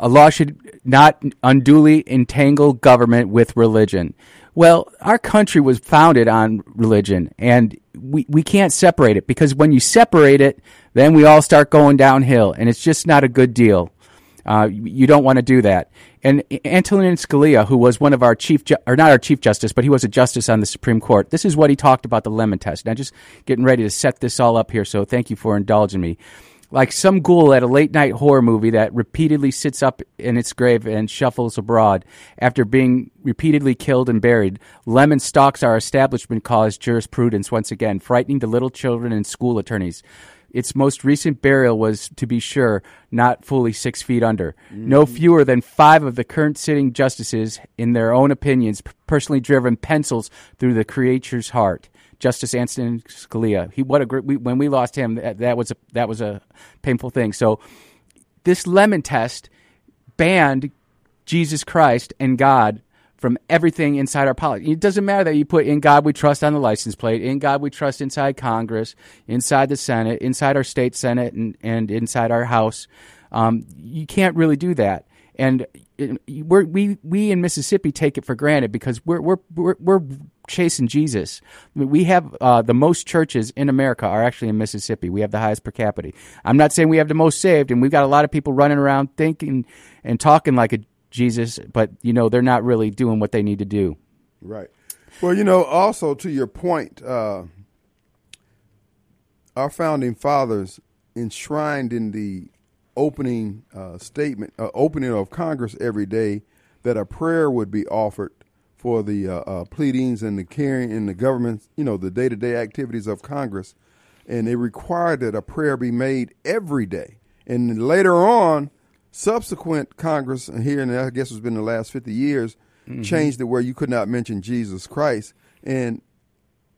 A law should not unduly entangle government with religion. Well, our country was founded on religion, and we can't separate it, because when you separate it, then we all start going downhill, and it's just not a good deal. You don't want to do that. And Antonin Scalia, who was one of our not our chief justice, but he was a justice on the Supreme Court, this is what he talked about the Lemon Test. And I'm just getting ready to set this all up here, so thank you for indulging me. Like some ghoul at a late-night horror movie that repeatedly sits up in its grave and shuffles abroad after being repeatedly killed and buried, Lemon stalks our establishment cause jurisprudence once again, frightening the little children and school attorneys. Its most recent burial was, to be sure, not fully 6 feet under. No fewer than five of the current sitting justices, in their own opinions, personally driven pencils through the creature's heart. Justice Antonin Scalia. When we lost him, that was a painful thing. So this Lemon Test banned Jesus Christ and God from everything inside our politics. It doesn't matter that you put "in God we trust" on the license plate, "in God we trust" inside Congress, inside the Senate, inside our state Senate, and inside our House. You can't really do that. And we in Mississippi take it for granted, because we're chasing Jesus. I mean, we have the most churches in America are actually in Mississippi. We have the highest per capita. I'm not saying we have the most saved, and we've got a lot of people running around thinking and talking like a Jesus, but they're not really doing what they need to do. Right. Well, also to your point, our founding fathers enshrined in the opening statement, opening of Congress every day, that a prayer would be offered for the pleadings and the carrying in the government, the day-to-day activities of Congress. And it required that a prayer be made every day. And later on, subsequent Congress, and here, and I guess it's been the last 50 years, changed it where you could not mention Jesus Christ. And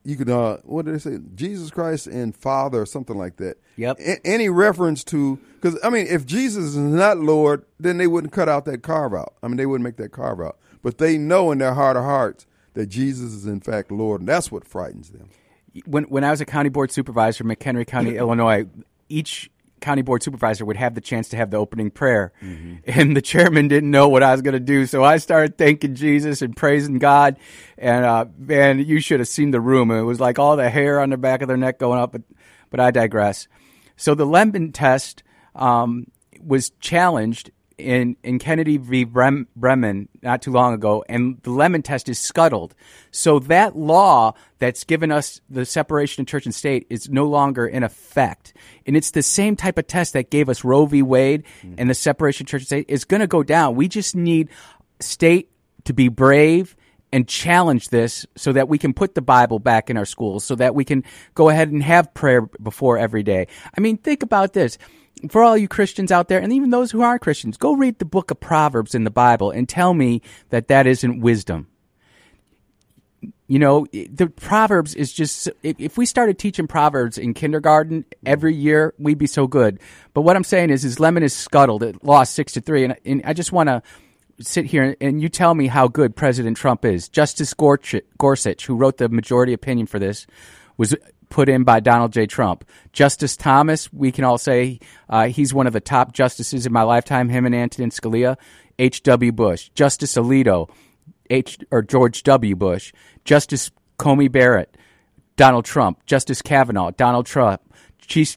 you could, what did they say? Jesus Christ and Father or something like that. Yep. Any reference to, because, if Jesus is not Lord, then they wouldn't cut out that carve out. They wouldn't make that carve out. But they know in their heart of hearts that Jesus is in fact Lord, and that's what frightens them. When I was a county board supervisor in McHenry County, Illinois, each county board supervisor would have the chance to have the opening prayer, and the chairman didn't know what I was going to do, so I started thanking Jesus and praising God, and man, you should have seen the room. It was like all the hair on the back of their neck going up, but I digress. So the Lemon Test was challenged in Kennedy v. Bremen not too long ago, and the Lemon test is scuttled. So that law that's given us the separation of church and state is no longer in effect. And it's the same type of test that gave us Roe v. Wade and the separation of church and state. It's going to go down. We just need state to be brave and challenge this so that we can put the Bible back in our schools, so that we can go ahead and have prayer before every day. I mean, think about this. For all you Christians out there, and even those who aren't Christians, go read the book of Proverbs in the Bible and tell me that that isn't wisdom. You know, the Proverbs is just, if we started teaching Proverbs in kindergarten every year, we'd be so good. But what I'm saying is Lemon is scuttled. It lost 6-3. And I just want to sit here and you tell me how good President Trump is. Justice Gorsuch, who wrote the majority opinion for this, was put in by Donald J. Trump. Justice Thomas, we can all say he's one of the top justices in my lifetime, him and Antonin Scalia. H.W. Bush. Justice Alito, George W. Bush. Justice Comey Barrett, Donald Trump. Justice Kavanaugh, Donald Trump. Chief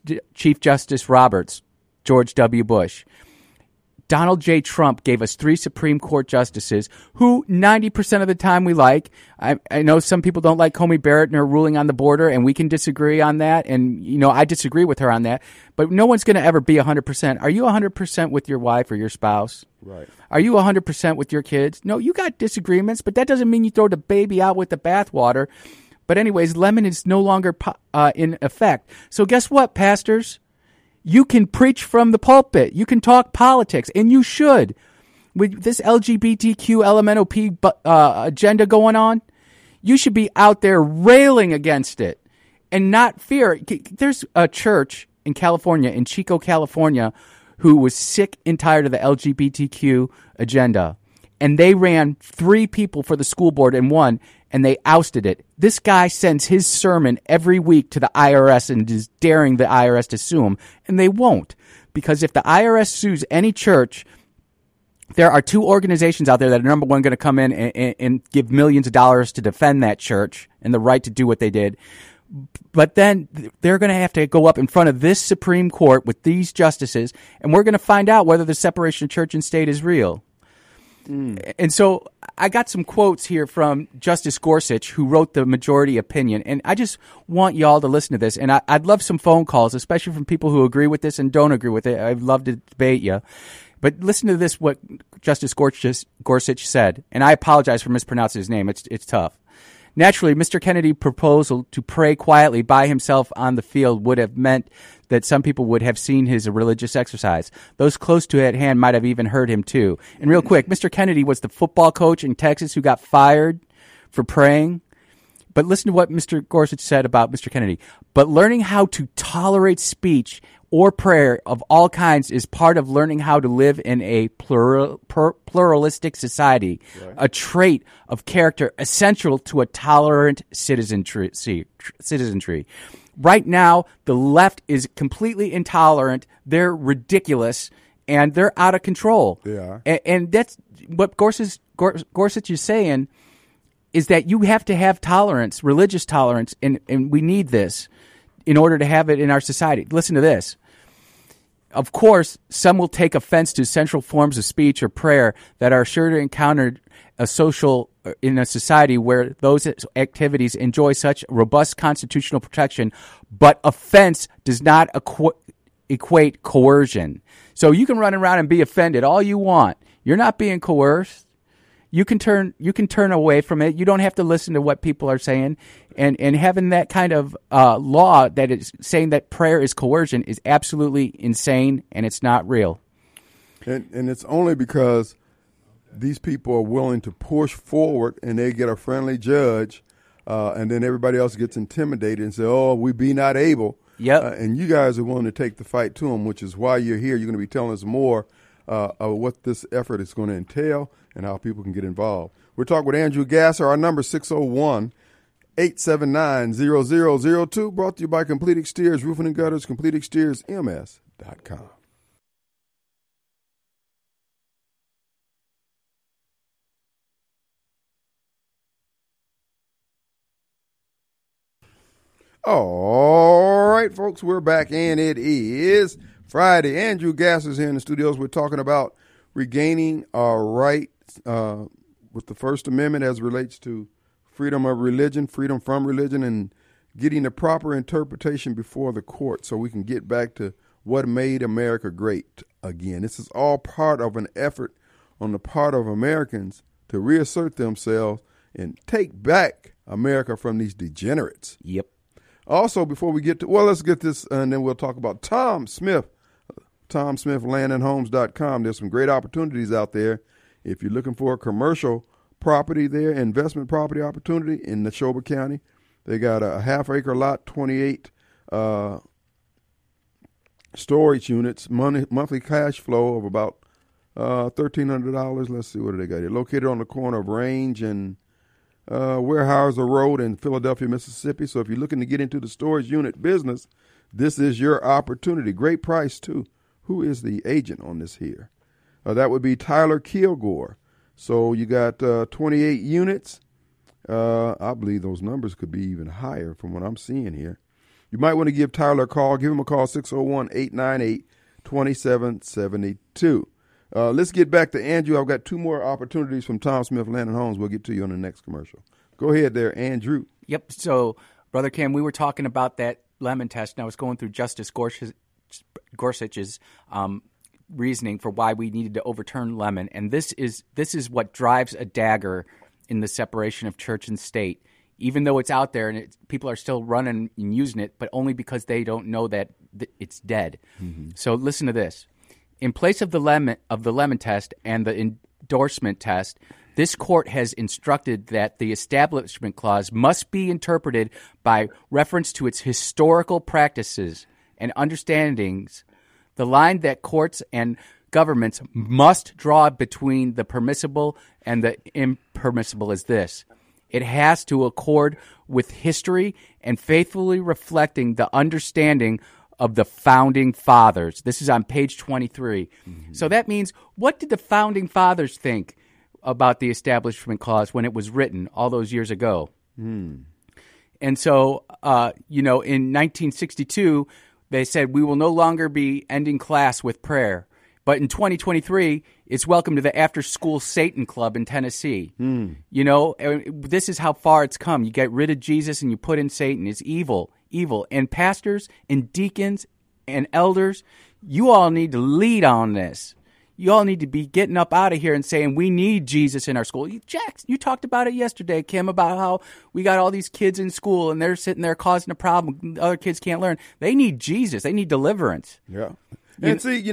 Justice Roberts, George W. Bush. Donald J. Trump gave us 3 Supreme Court justices who 90% of the time we like. I know some people don't like Comey Barrett and her ruling on the border, and we can disagree on that. And, you know, I disagree with her on that. But no one's going to ever be 100%. Are you 100% with your wife or your spouse? Right. Are you 100% with your kids? No, you got disagreements, but that doesn't mean you throw the baby out with the bathwater. But anyways, Lemon is no longer in effect. So guess what, pastors? You can preach from the pulpit. You can talk politics, and you should. With this LGBTQ, LMNOP agenda going on, you should be out there railing against it and not fear. There's a church in California, in Chico, California, who was sick and tired of the LGBTQ agenda, and they ran 3 people for the school board and won, and they ousted it. This guy sends his sermon every week to the IRS and is daring the IRS to sue him, and they won't. Because if the IRS sues any church, there are 2 organizations out there that are, number one, going to come in and give millions of dollars to defend that church and the right to do what they did. But then they're going to have to go up in front of this Supreme Court with these justices, and we're going to find out whether the separation of church and state is real. And so I got some quotes here from Justice Gorsuch, who wrote the majority opinion. And I just want y'all to listen to this. And I'd love some phone calls, especially from people who agree with this and don't agree with it. I'd love to debate you. But listen to this, what Justice Gorsuch said. And I apologize for mispronouncing his name. It's tough. Naturally, Mr. Kennedy's proposal to pray quietly by himself on the field would have meant that some people would have seen his religious exercise. Those close to at hand might have even heard him, too. And real quick, Mr. Kennedy was the football coach in Texas who got fired for praying. But listen to what Mr. Gorsuch said about Mr. Kennedy. But learning how to tolerate speech or prayer of all kinds is part of learning how to live in a pluralistic society, right? A trait of character essential to a tolerant citizenry. Right now, the left is completely intolerant. They're ridiculous, and they're out of control. Yeah. And that's what Gorsuch is saying, is that you have to have tolerance, religious tolerance, and we need this in order to have it in our society. Listen to this. Of course, some will take offense to central forms of speech or prayer that are sure to encounter in a society where those activities enjoy such robust constitutional protection, but offense does not equate coercion. So you can run around and be offended all you want. You're not being coerced. You can turn away from it. You don't have to listen to what people are saying. And having that kind of law that is saying that prayer is coercion is absolutely insane, and it's not real. And it's only because these people are willing to push forward, and they get a friendly judge, and then everybody else gets intimidated and say, "Oh, we be not able." Yep. And you guys are willing to take the fight to them, which is why you're here. You're going to be telling us more of what this effort is going to entail and how people can get involved. We're talking with Andrew Gasser. Our number is 601-879-0002, brought to you by Complete Exteriors, Roofing and Gutters, CompleteExteriorsMS.com. All right, folks, we're back, and it is Friday. Andrew Gasser's here in the studios. We're talking about regaining our right with the First Amendment as relates to freedom of religion, freedom from religion, and getting the proper interpretation before the court so we can get back to what made America great again. This is all part of an effort on the part of Americans to reassert themselves and take back America from these degenerates. Yep. Also, before we get to, well, let's get this, and then we'll talk about Tom Smith, TomSmithLandAndHomes.com. There's some great opportunities out there. If you're looking for a commercial property there, investment property opportunity in Neshoba County, they got a half-acre lot, 28 storage units, monthly cash flow of about $1,300. Let's see, what do they got here? Located on the corner of Range and Weyerhaeuser Road in Philadelphia, Mississippi. So if you're looking to get into the storage unit business, this is your opportunity. Great price, too. Who is the agent on this here? That would be Tyler Kilgore. So you got 28 units. I believe those numbers could be even higher from what I'm seeing here. You might want to give Tyler a call. Give him a call, 601-898-2772. Let's get back to Andrew. I've got two more opportunities from Tom Smith Land and Homes. We'll get to you on the next commercial. Go ahead there, Andrew. Yep. So, Brother Cam, we were talking about that lemon test, and I was going through Justice Gorsuch's reasoning for why we needed to overturn Lemon, and this is what drives a dagger in the separation of church and state. Even though it's out there and people are still running and using it, but only because they don't know that it's dead. Mm-hmm. So listen to this. In place of the lemon test and the endorsement test, this court has instructed that the Establishment Clause must be interpreted by reference to its historical practices and understandings. The line that courts and governments must draw between the permissible and the impermissible is this. It has to accord with history and faithfully reflecting the understanding of the Founding Fathers. This is on page 23. Mm-hmm. So that means, what did the Founding Fathers think about the Establishment Clause when it was written all those years ago? Mm. And so, in 1962, they said, we will no longer be ending class with prayer. But in 2023, it's welcome to the after-school Satan Club in Tennessee. Mm. You know, this is how far it's come. You get rid of Jesus and you put in Satan. It's evil. And pastors and deacons and elders, you all need to lead on this. You all need to be getting up out of here and saying, we need Jesus in our school. Jack, you talked about it yesterday, Kim, about how we got all these kids in school and they're sitting there causing a problem. Other kids can't learn. They need Jesus. They need deliverance. Yeah. And see,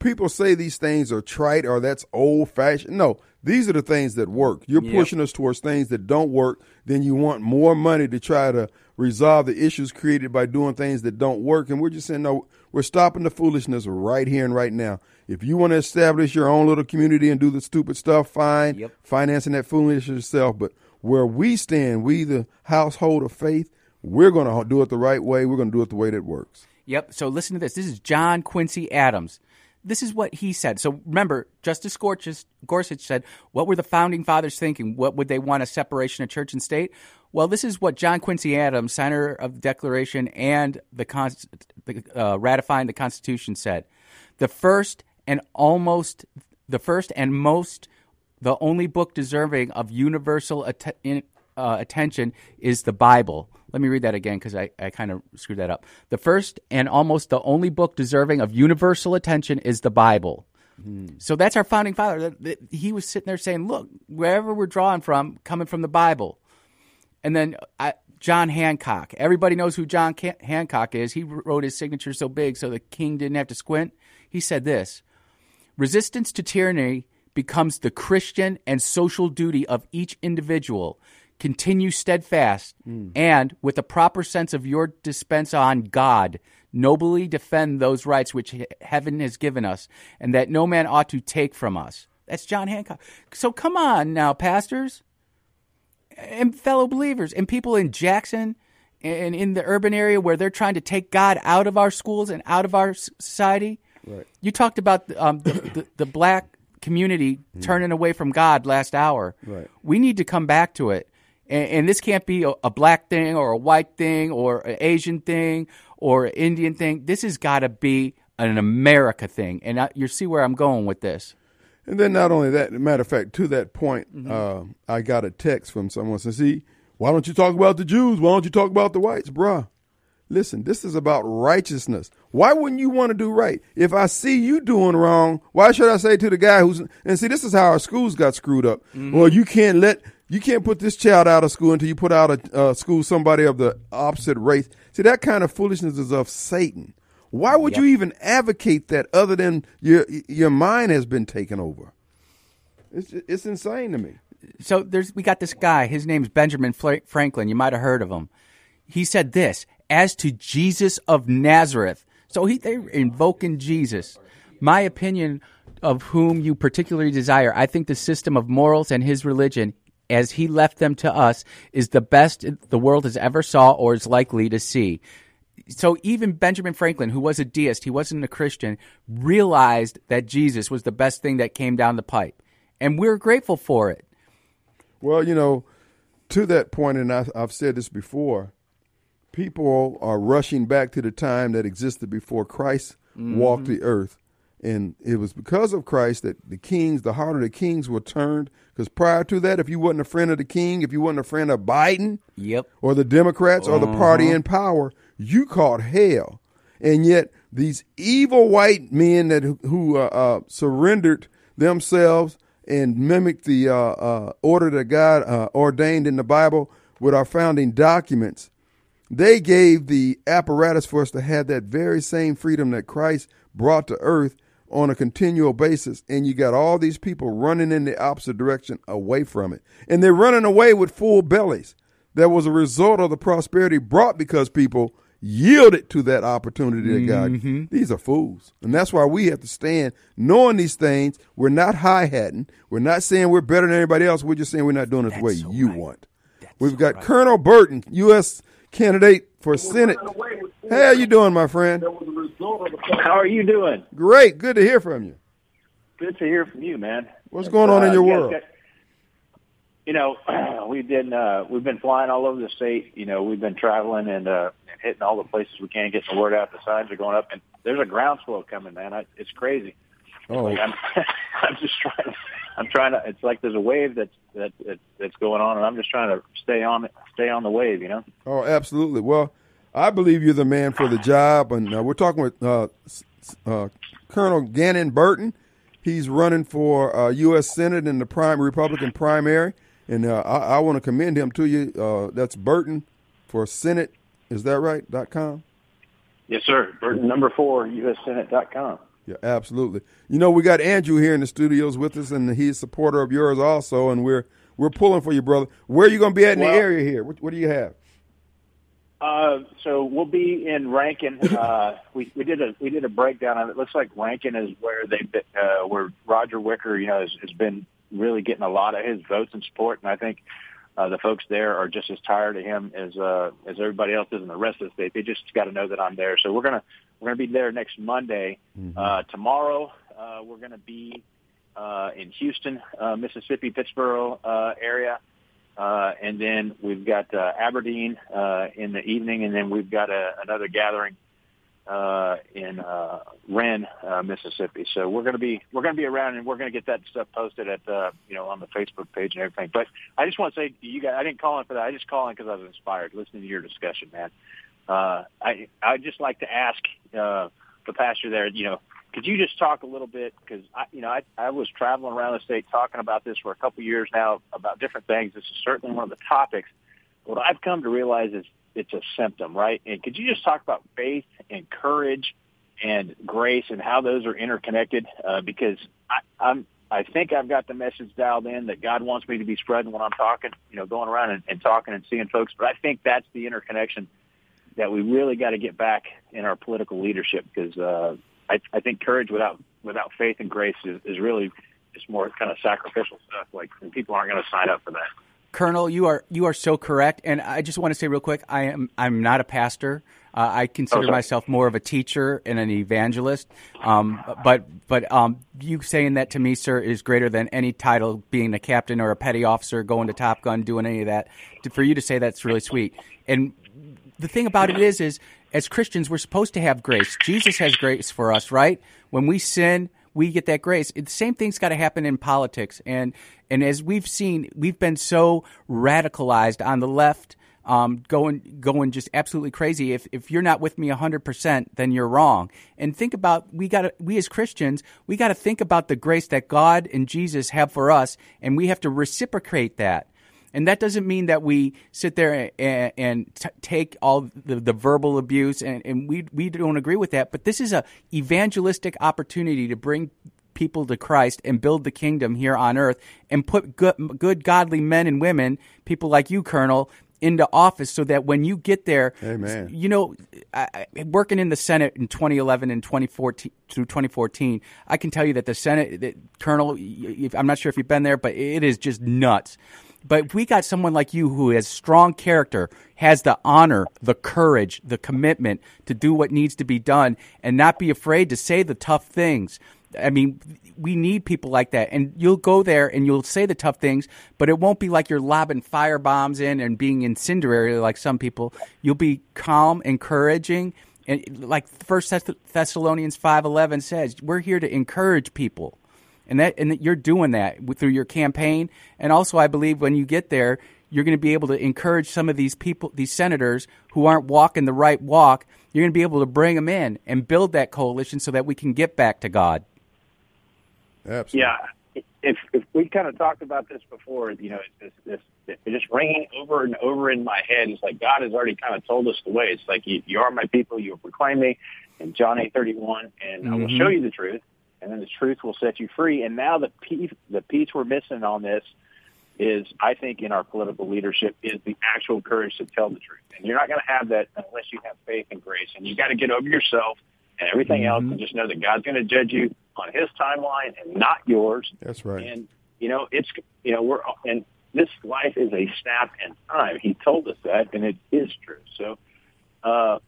people say these things are trite or that's old-fashioned. No, these are the things that work. You're pushing us towards things that don't work. Then you want more money to try to resolve the issues created by doing things that don't work. And we're just saying, no, we're stopping the foolishness right here and right now. If you want to establish your own little community and do the stupid stuff, fine. Yep. Financing that foolishness yourself. But where we stand, we the household of faith, we're going to do it the right way. We're going to do it the way that works. Yep. So listen to this. This is John Quincy Adams. This is what he said. So remember, Justice Gorsuch said, what were the Founding Fathers thinking? What would they want, a separation of church and state? Well, this is what John Quincy Adams, signer of the Declaration and ratifying the Constitution, said. The only book deserving of universal attention is the Bible. Let me read that again because I kind of screwed that up. The first and almost the only book deserving of universal attention is the Bible. Mm. So that's our Founding Father. He was sitting there saying, look, wherever we're drawing from, coming from the Bible. And then John Hancock. Everybody knows who John Hancock is. He wrote his signature so big so the king didn't have to squint. He said this, resistance to tyranny becomes the Christian and social duty of each individual. Continue steadfast and with a proper sense of your dispense on God, nobly defend those rights which heaven has given us and that no man ought to take from us. That's John Hancock. So come on now, pastors and fellow believers and people in Jackson and in the urban area where they're trying to take God out of our schools and out of our society. Right. You talked about the black community turning away from God last hour. Right. We need to come back to it. And this can't be a black thing or a white thing or an Asian thing or an Indian thing. This has got to be an America thing. And you see where I'm going with this. And then not only that, matter of fact, to that point, I got a text from someone says, see, why don't you talk about the Jews? Why don't you talk about the whites? Bruh, listen, this is about righteousness. Why wouldn't you want to do right? If I see you doing wrong, why should I say to the guy who's, and see, this is how our schools got screwed up. Mm-hmm. Well, you can't put this child out of school until you put out of school somebody of the opposite race. See, that kind of foolishness is of Satan. Why would you even advocate that other than your mind has been taken over? It's insane to me. So we got this guy. His name's Benjamin Franklin. You might have heard of him. He said this, as to Jesus of Nazareth. So they're invoking Jesus. My opinion of whom you particularly desire, I think the system of morals and his religion, as he left them to us, is the best the world has ever saw or is likely to see. So even Benjamin Franklin, who was a deist, he wasn't a Christian, realized that Jesus was the best thing that came down the pipe. And we're grateful for it. Well, you know, to that point, and I've said this before, people are rushing back to the time that existed before Christ walked the earth. And it was because of Christ that the heart of the kings were turned. Because prior to that, if you wasn't a friend of the king, if you wasn't a friend of Biden or the Democrats or the party in power, you caught hell. And yet these evil white men who surrendered themselves and mimicked the order that God ordained in the Bible with our founding documents, they gave the apparatus for us to have that very same freedom that Christ brought to earth on a continual basis. And you got all these people running in the opposite direction away from it. And they're running away with full bellies. That was a result of the prosperity brought because people yielded to that opportunity that God. These are fools. And that's why we have to stand knowing these things. We're not high-hatting. We're not saying we're better than everybody else. We're just saying we're not doing it the way you want. We've got Colonel Burton, U.S. candidate for Senate. How are you doing, my friend? How are you doing? Great. Good to hear from you. Good to hear from you, man. What's going on in your world? You know, we've been flying all over the state. You know, we've been traveling and hitting all the places we can, getting the word out. The signs are going up, and there's a groundswell coming, man. It's crazy. Oh, like I'm just trying. I'm trying to. It's like there's a wave that's going on, and I'm just trying to stay on the wave. You know. Oh, absolutely. Well, I believe you're the man for the job, and we're talking with Colonel Gannon Burton. He's running for U.S. Senate in the Republican primary, and I want to commend him to you. That's Burton for Senate. Is that right? .com. Yes, sir. Burton #4 U.S. Senate.com. Yeah, absolutely. You know, we got Andrew here in the studios with us, and he's a supporter of yours also, and we're pulling for you, brother. Where are you going to be at in the area here? What do you have? So we'll be in Rankin. We did a breakdown of it. It looks like Rankin is where where Roger Wicker, you know, has been really getting a lot of his votes and support. And I think the folks there are just as tired of him as everybody else is in the rest of the state. They just got to know that I'm there. So we're gonna be there next Monday. Tomorrow we're gonna be in Houston, Mississippi, Pittsburgh area. And then we've got Aberdeen in the evening, and then we've got another gathering in Wren, Mississippi. So we're going to be around, and we're going to get that stuff posted at on the Facebook page and everything. But I just want to say to you guys, I didn't call in for that. I just called in because I was inspired listening to your discussion, man. I'd just like to ask the pastor there, you know, could you just talk a little bit, because I was traveling around the state talking about this for a couple years now about different things. This is certainly one of the topics. What I've come to realize is it's a symptom, right? And could you just talk about faith and courage and grace and how those are interconnected? Because I think I've got the message dialed in that God wants me to be spreading when I'm talking, you know, going around and talking and seeing folks. But I think that's the interconnection that we really got to get back in our political leadership, because I think courage without faith and grace is really just more kind of sacrificial stuff. Like, and people aren't going to sign up for that. Colonel, you are so correct. And I just want to say real quick, I'm not a pastor. I consider myself more of a teacher and an evangelist. But you saying that to me, sir, is greater than any title, being a captain or a petty officer, going to Top Gun, doing any of that. For you to say that's really sweet. And the thing about it is as Christians, we're supposed to have grace. Jesus has grace for us, right? When we sin, we get that grace. The same thing's got to happen in politics. And as we've seen, we've been so radicalized on the left, going just absolutely crazy. If you're not with me 100%, then you're wrong. And think about, we as Christians, we got to think about the grace that God and Jesus have for us, and we have to reciprocate that. And that doesn't mean that we sit there and take all the verbal abuse, and we don't agree with that. But this is a evangelistic opportunity to bring people to Christ and build the kingdom here on earth, and put good godly men and women, people like you, Colonel, into office, so that when you get there, amen. You know, working in the Senate in 2011 and 2014 through 2014, I can tell you that the Senate, Colonel, I'm not sure if you've been there, but it is just nuts. But we got someone like you who has strong character, has the honor, the courage, the commitment to do what needs to be done, and not be afraid to say the tough things. I mean, we need people like that. And you'll go there and you'll say the tough things, but it won't be like you're lobbing fire bombs in and being incendiary like some people. You'll be calm, encouraging, and like 1 Thessalonians 5:11 says, we're here to encourage people. And that you're doing that through your campaign. And also, I believe when you get there, you're going to be able to encourage some of these people, these senators who aren't walking the right walk. You're going to be able to bring them in and build that coalition so that we can get back to God. Absolutely. Yeah. If we kind of talked about this before, you know, it's just ringing over and over in my head. It's like God has already kind of told us the way. It's like, you are my people, you will proclaim me in John 8:31, and I will show you the truth. And then the truth will set you free. And now the piece we're missing on this is, I think, in our political leadership, is the actual courage to tell the truth. And you're not going to have that unless you have faith and grace. And you got to get over yourself and everything else, and just know that God's going to judge you on His timeline and not yours. That's right. And this life is a snap in time. He told us that, and it is true. So, but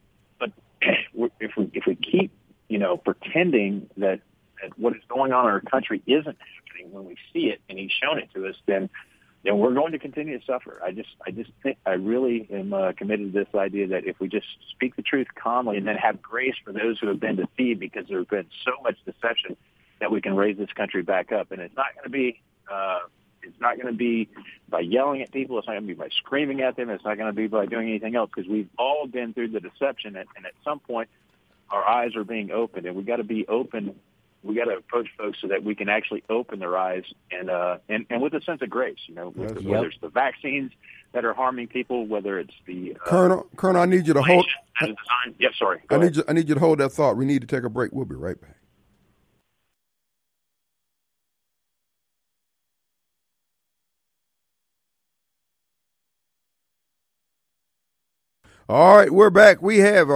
if we keep pretending that what is going on in our country isn't happening when we see it and He's shown it to us, then we're going to continue to suffer. I just think I really am committed to this idea that if we just speak the truth calmly and then have grace for those who have been deceived, because there has been so much deception, that we can raise this country back up. And it's not going to be by yelling at people. It's not going to be by screaming at them. It's not going to be by doing anything else, because we've all been through the deception, and at some point our eyes are being opened, and we got to be open. We got to approach folks so that we can actually open their eyes and with a sense of grace, whether it's the vaccines that are harming people, whether it's the Colonel, I need you to hold. Yes, sorry. I need you to hold that thought. We need to take a break. We'll be right back. All right, we're back. We have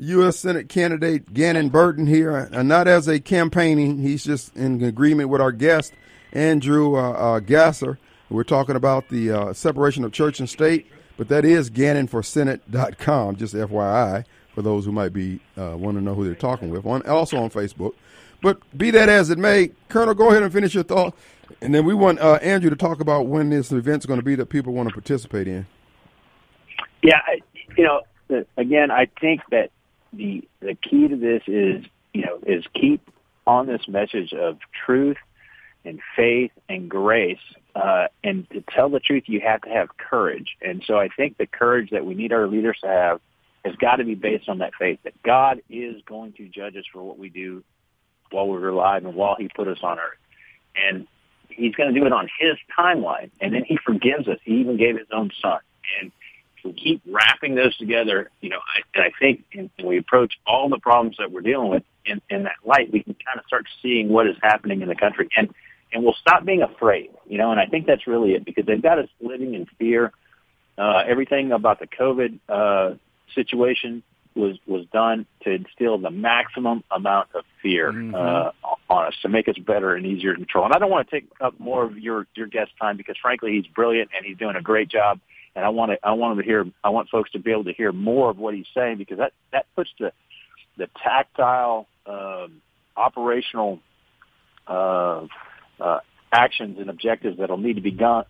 U.S. Senate candidate Gannon Burton here, and not as a campaigning, he's just in agreement with our guest, Andrew Gasser. We're talking about the separation of church and state, but that is GannonForSenate.com, just FYI, for those who might be wanting to know who they're talking with, also on Facebook. But be that as it may, Colonel, go ahead and finish your thought, and then we want Andrew to talk about when this event's going to be that people want to participate in. Yeah, again, I think that the key to this is keep on this message of truth and faith and grace. And to tell the truth, you have to have courage. And so I think the courage that we need our leaders to have has got to be based on that faith that God is going to judge us for what we do while we're alive and while He put us on earth. And He's going to do it on His timeline. And then He forgives us. He even gave His own Son. And we keep wrapping those together, I think when we approach all the problems that we're dealing with in that light, we can kind of start seeing what is happening in the country, and we'll stop being afraid, and I think that's really it, because they've got us living in fear. Everything about the COVID situation was done to instill the maximum amount of fear on us, to make us better and easier to control. And I don't want to take up more of your guest time, because frankly, he's brilliant and he's doing a great job. And I want folks to be able to hear more of what he's saying, because that puts the tactile, operational actions and objectives that'll need to be done.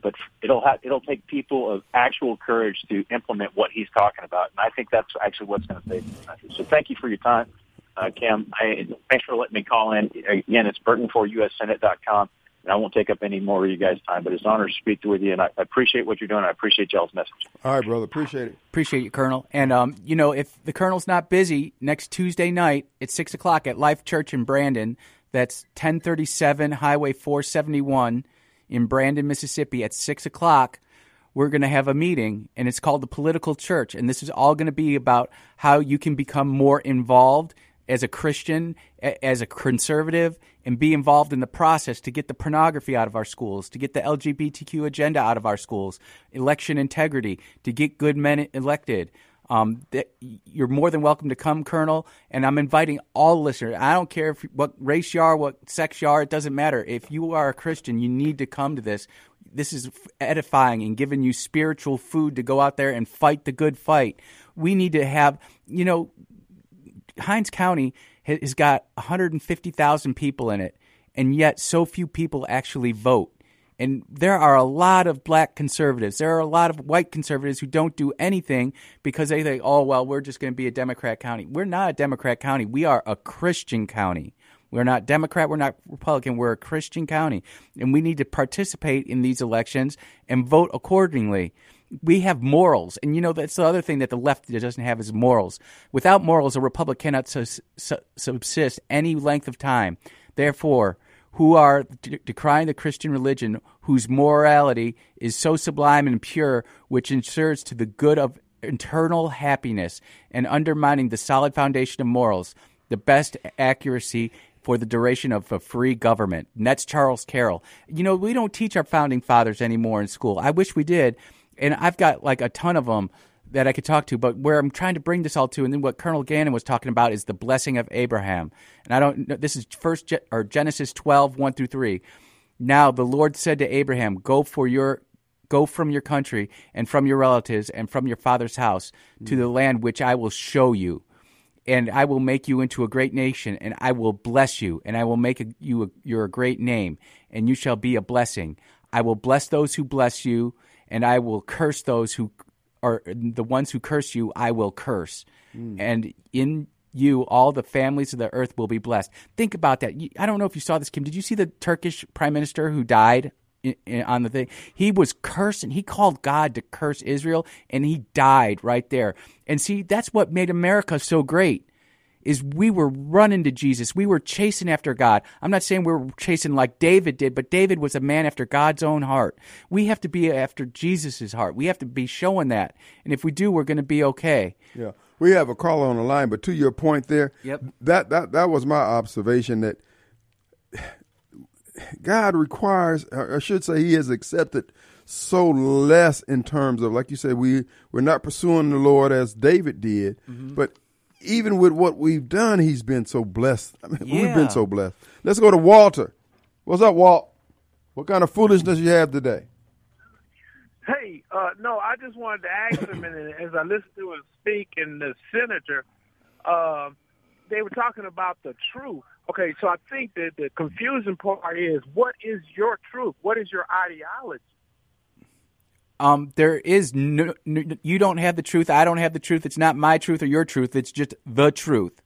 But it'll take people of actual courage to implement what he's talking about. And I think that's actually what's going to save this country. So thank you for your time. Kim. Thanks for letting me call in. Again, it's burton4ussenate.com, and I won't take up any more of you guys' time, but it's an honor to speak with you, and I appreciate what you're doing. I appreciate y'all's message. All right, brother. Appreciate it. Appreciate you, Colonel. And, you know, if the Colonel's not busy, next Tuesday night at 6 o'clock at Life Church in Brandon, that's 1037 Highway 471 in Brandon, Mississippi, at 6 o'clock, we're going to have a meeting, and it's called The Political Church, and this is all going to be about how you can become more involved as a Christian, as a conservative, and be involved in the process to get the pornography out of our schools, to get the LGBTQ agenda out of our schools, election integrity, to get good men elected. You're more than welcome to come, Colonel, and I'm inviting all listeners. I don't care if what race you are, what sex you are, it doesn't matter. If you are a Christian, you need to come to this. This is edifying and giving you spiritual food to go out there and fight the good fight. We need to have, you know, Hinds County has got 150,000 people in it, and yet so few people actually vote. And there are a lot of black conservatives. There are a lot of white conservatives who don't do anything because they think, oh, well, we're just going to be a Democrat county. We're not a Democrat county. We are a Christian county. We're not Democrat. We're not Republican. We're a Christian county. And we need to participate in these elections and vote accordingly. We have morals. And, you know, that's the other thing that the left doesn't have is morals. Without morals, a republic cannot subsist any length of time. Therefore, who are decrying the Christian religion, whose morality is so sublime and pure, which ensures to the good of internal happiness and undermining the solid foundation of morals, the best accuracy for the duration of a free government. And that's Charles Carroll. You know, we don't teach our founding fathers anymore in school. I wish we did, and I've got like a ton of them that I could talk to, but where I'm trying to bring this all to, and then what Colonel Gannon was talking about is the blessing of Abraham. And I don't know, this is Genesis 12, 1-3. Now the Lord said to Abraham, go from your country and from your relatives and from your father's house to the land which I will show you. And I will make you into a great nation, and I will bless you, and I will make your great name, and you shall be a blessing. I will bless those who bless you, and I will curse those who or the ones who curse you, I will curse. And in you, all the families of the earth will be blessed. Think about that. I don't know if you saw this, Kim. Did you see the Turkish prime minister who died on the thing? He was cursing. He called God to curse Israel, and he died right there. And see, that's what made America so great, is we were running to Jesus. We were chasing after God. I'm not saying we were chasing like David did, but David was a man after God's own heart. We have to be after Jesus' heart. We have to be showing that. And if we do, we're going to be okay. Yeah. We have a caller on the line, but to your point there, that was my observation that God requires, or I should say he has accepted so less in terms of, like you said, we're not pursuing the Lord as David did, but even with what we've done, he's been so blessed. I mean, we've been so blessed. Let's go to Walter. What's up, Walt? What kind of foolishness you have today? Hey, no, I just wanted to ask him, and as I listened to him speak and the senator, they were talking about the truth. Okay, so I think that the confusing part is, what is your truth? What is your ideology? There is no, you don't have the truth. I don't have the truth. It's not my truth or your truth. It's just the truth.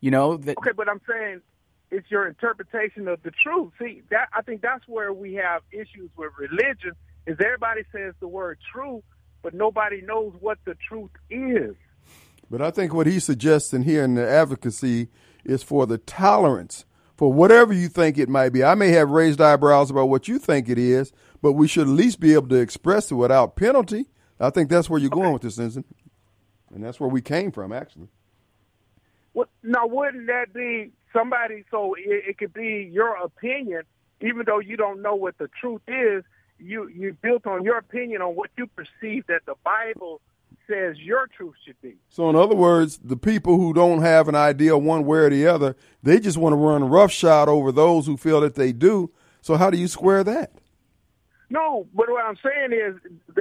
You know. Okay, but I'm saying it's your interpretation of the truth. See, that I think that's where we have issues with religion, is everybody says the word truth, but nobody knows what the truth is. But I think what he's suggesting here in the advocacy is for the tolerance for whatever you think it might be. I may have raised eyebrows about what you think it is, but we should at least be able to express it without penalty. I think that's where you're going with this, Vincent. And that's where we came from, actually. Well, now, wouldn't that be somebody, so it could be your opinion, even though you don't know what the truth is, you built on your opinion on what you perceive that the Bible says your truth should be. So, in other words, the people who don't have an idea one way or the other, they just want to run roughshod over those who feel that they do. So how do you square that? No, but what I'm saying is,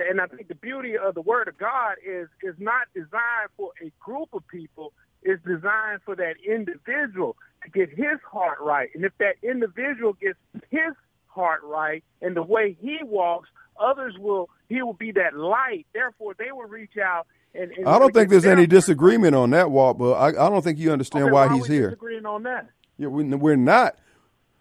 and I think the beauty of the Word of God is not designed for a group of people. It's designed for that individual to get his heart right. And if that individual gets his heart right and the way he walks, others will, he will be that light. Therefore, they will reach out And I don't think there's any disagreement on that, Walt, but I don't think you understand why he's here. Disagreeing on that? Yeah, we're not.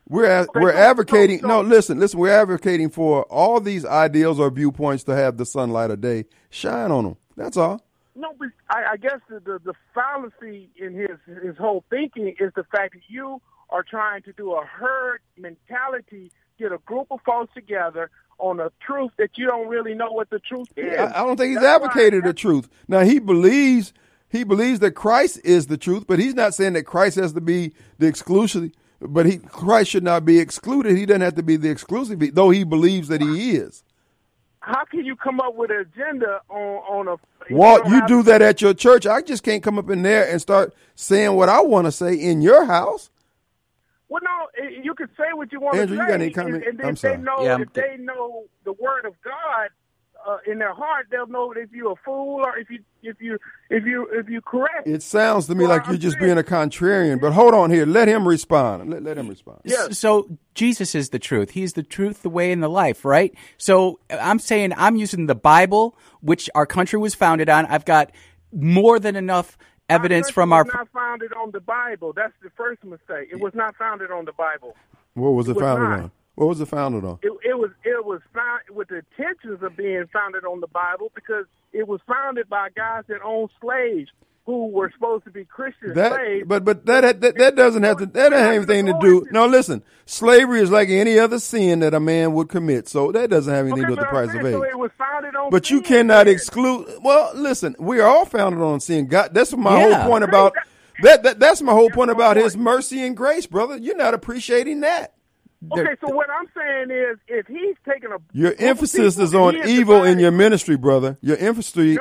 We're advocating. No, listen. We're advocating for all these ideals or viewpoints to have the sunlight of day shine on them. That's all. No, but I guess the fallacy in his whole thinking is the fact that you are trying to do a herd mentality, get a group of folks together on a truth that you don't really know what the truth is. I don't think he's advocated the truth. Now, he believes that Christ is the truth, but he's not saying that Christ has to be the exclusive. But Christ should not be excluded. He doesn't have to be the exclusive, though he believes that he is. How can you come up with an agenda on a... Walt, you do that at your church. I just can't come up in there and start saying what I want to say in your house. Well, no, you can say what you want Andrew, to say. Andrew, you got any comment? I'm sorry. If they know the word of God in their heart, they'll know if you're a fool or if you correct. It sounds to me like you're just being a contrarian. But hold on here. Let him respond. Let him respond. Yeah. So Jesus is the truth. He's the truth, the way, and the life, right? So I'm saying I'm using the Bible, which our country was founded on. I've got more than enough evidence from our... It was not founded on the Bible. That's the first mistake. It was not founded on the Bible. What was it founded on? What was it founded on? It was founded with the intentions of being founded on the Bible because it was founded by guys that owned slaves who were supposed to be Christian slaves. But that doesn't have to. That doesn't have anything to do. No, listen. Slavery is like any other sin that a man would commit, so that doesn't have anything to do with the price of age. So it was founded on. But sin, you cannot exclude. Well, listen. We are all founded on sin. God. That's my whole point about that. That's my whole point about His mercy and grace, brother. You're not appreciating that. Okay, so what I'm saying is, if he's taking a... Your emphasis is on evil in your ministry, brother. Your emphasis is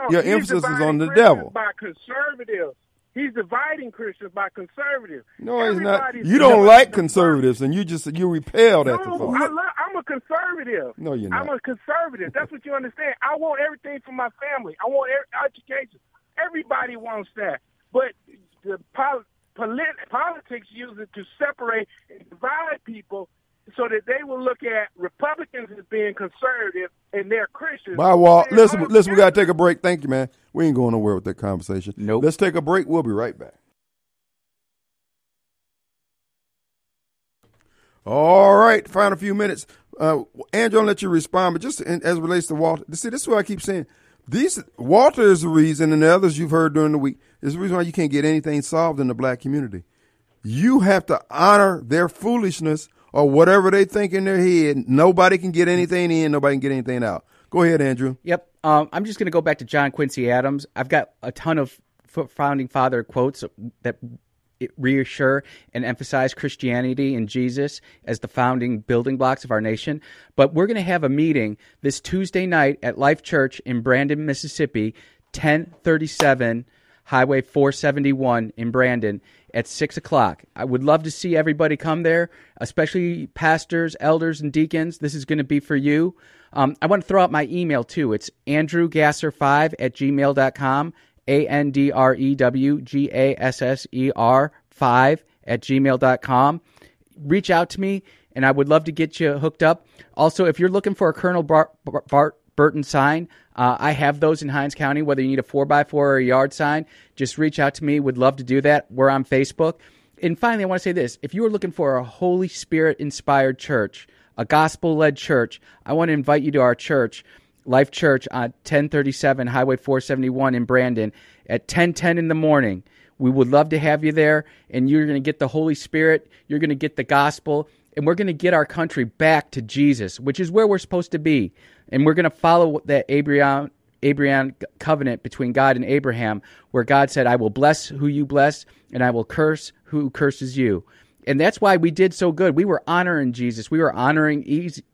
on the devil. By conservatives. He's dividing Christians by conservatives. No, he's not. You don't like conservatives, and you repelled at the thought. I'm a conservative. No, you're not. I'm a conservative. That's what you understand. I want everything for my family. I want education. Everybody wants that. But the politics use it to separate and divide people, so that they will look at Republicans as being conservative and they're Christians. Bye, Walt. Listen, we got to take a break. Thank you, man. We ain't going nowhere with that conversation. Nope. Let's take a break. We'll be right back. All right, final few minutes. Andrew, I'll let you respond, but just as it relates to Walter, see, this is what I keep saying. Walter is the reason, and the others you've heard during the week, is the reason why you can't get anything solved in the black community. You have to honor their foolishness or whatever they think in their head. Nobody can get anything in, nobody can get anything out. Go ahead, Andrew. Yep. I'm just going to go back to John Quincy Adams. I've got a ton of founding father quotes that reassure and emphasize Christianity and Jesus as the founding building blocks of our nation. But we're going to have a meeting this Tuesday night at Life Church in Brandon, Mississippi, 1037 Highway 471 in Brandon at 6 o'clock. I would love to see everybody come there, especially pastors, elders, and deacons. This is going to be for you. I want to throw out my email, too. It's andrewgasser5@gmail.com, andrewgasser5@gmail.com. Reach out to me, and I would love to get you hooked up. Also, if you're looking for a Colonel Burton sign, I have those in Hinds County. Whether you need a 4x4 or a yard sign, just reach out to me. Would love to do that. We're on Facebook. And finally, I want to say this. If you are looking for a Holy Spirit-inspired church, a gospel-led church, I want to invite you to our church, Life Church, on 1037 Highway 471 in Brandon at 10:10 in the morning. We would love to have you there, and you're going to get the Holy Spirit. You're going to get the gospel. And we're going to get our country back to Jesus, which is where we're supposed to be. And we're going to follow that Abraham covenant between God and Abraham, where God said, I will bless who you bless, and I will curse who curses you. And that's why we did so good. We were honoring Jesus. We were honoring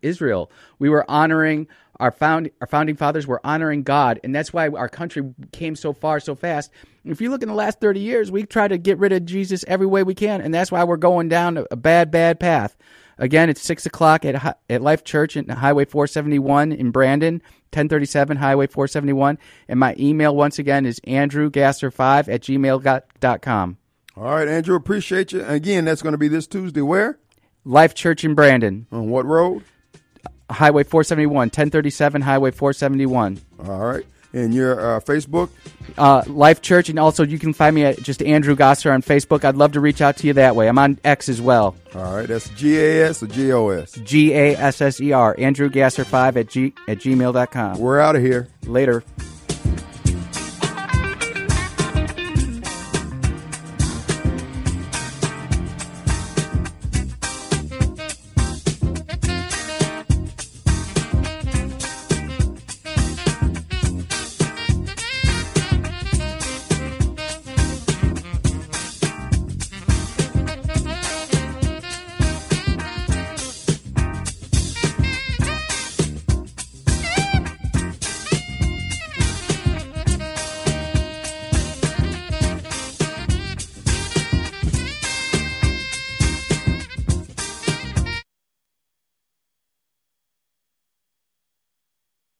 Israel. We were honoring our founding fathers. We're honoring God. And that's why our country came so far so fast. If you look in the last 30 years, we try to get rid of Jesus every way we can, and that's why we're going down a bad, bad path. Again, it's 6 o'clock at Life Church in Highway 471 in Brandon, 1037 Highway 471. And my email, once again, is andrewgasser5@gmail.com. All right, Andrew, appreciate you. Again, that's going to be this Tuesday. Where? Life Church in Brandon. On what road? Highway 471, 1037 Highway 471. All right. And your Facebook? Life Church. And also you can find me at just Andrew Gasser on Facebook. I'd love to reach out to you that way. I'm on X as well. All right. That's G-A-S or G-O-S? G-A-S-S-E-R. Andrew Gasser 5 at gmail.com. We're out of here. Later.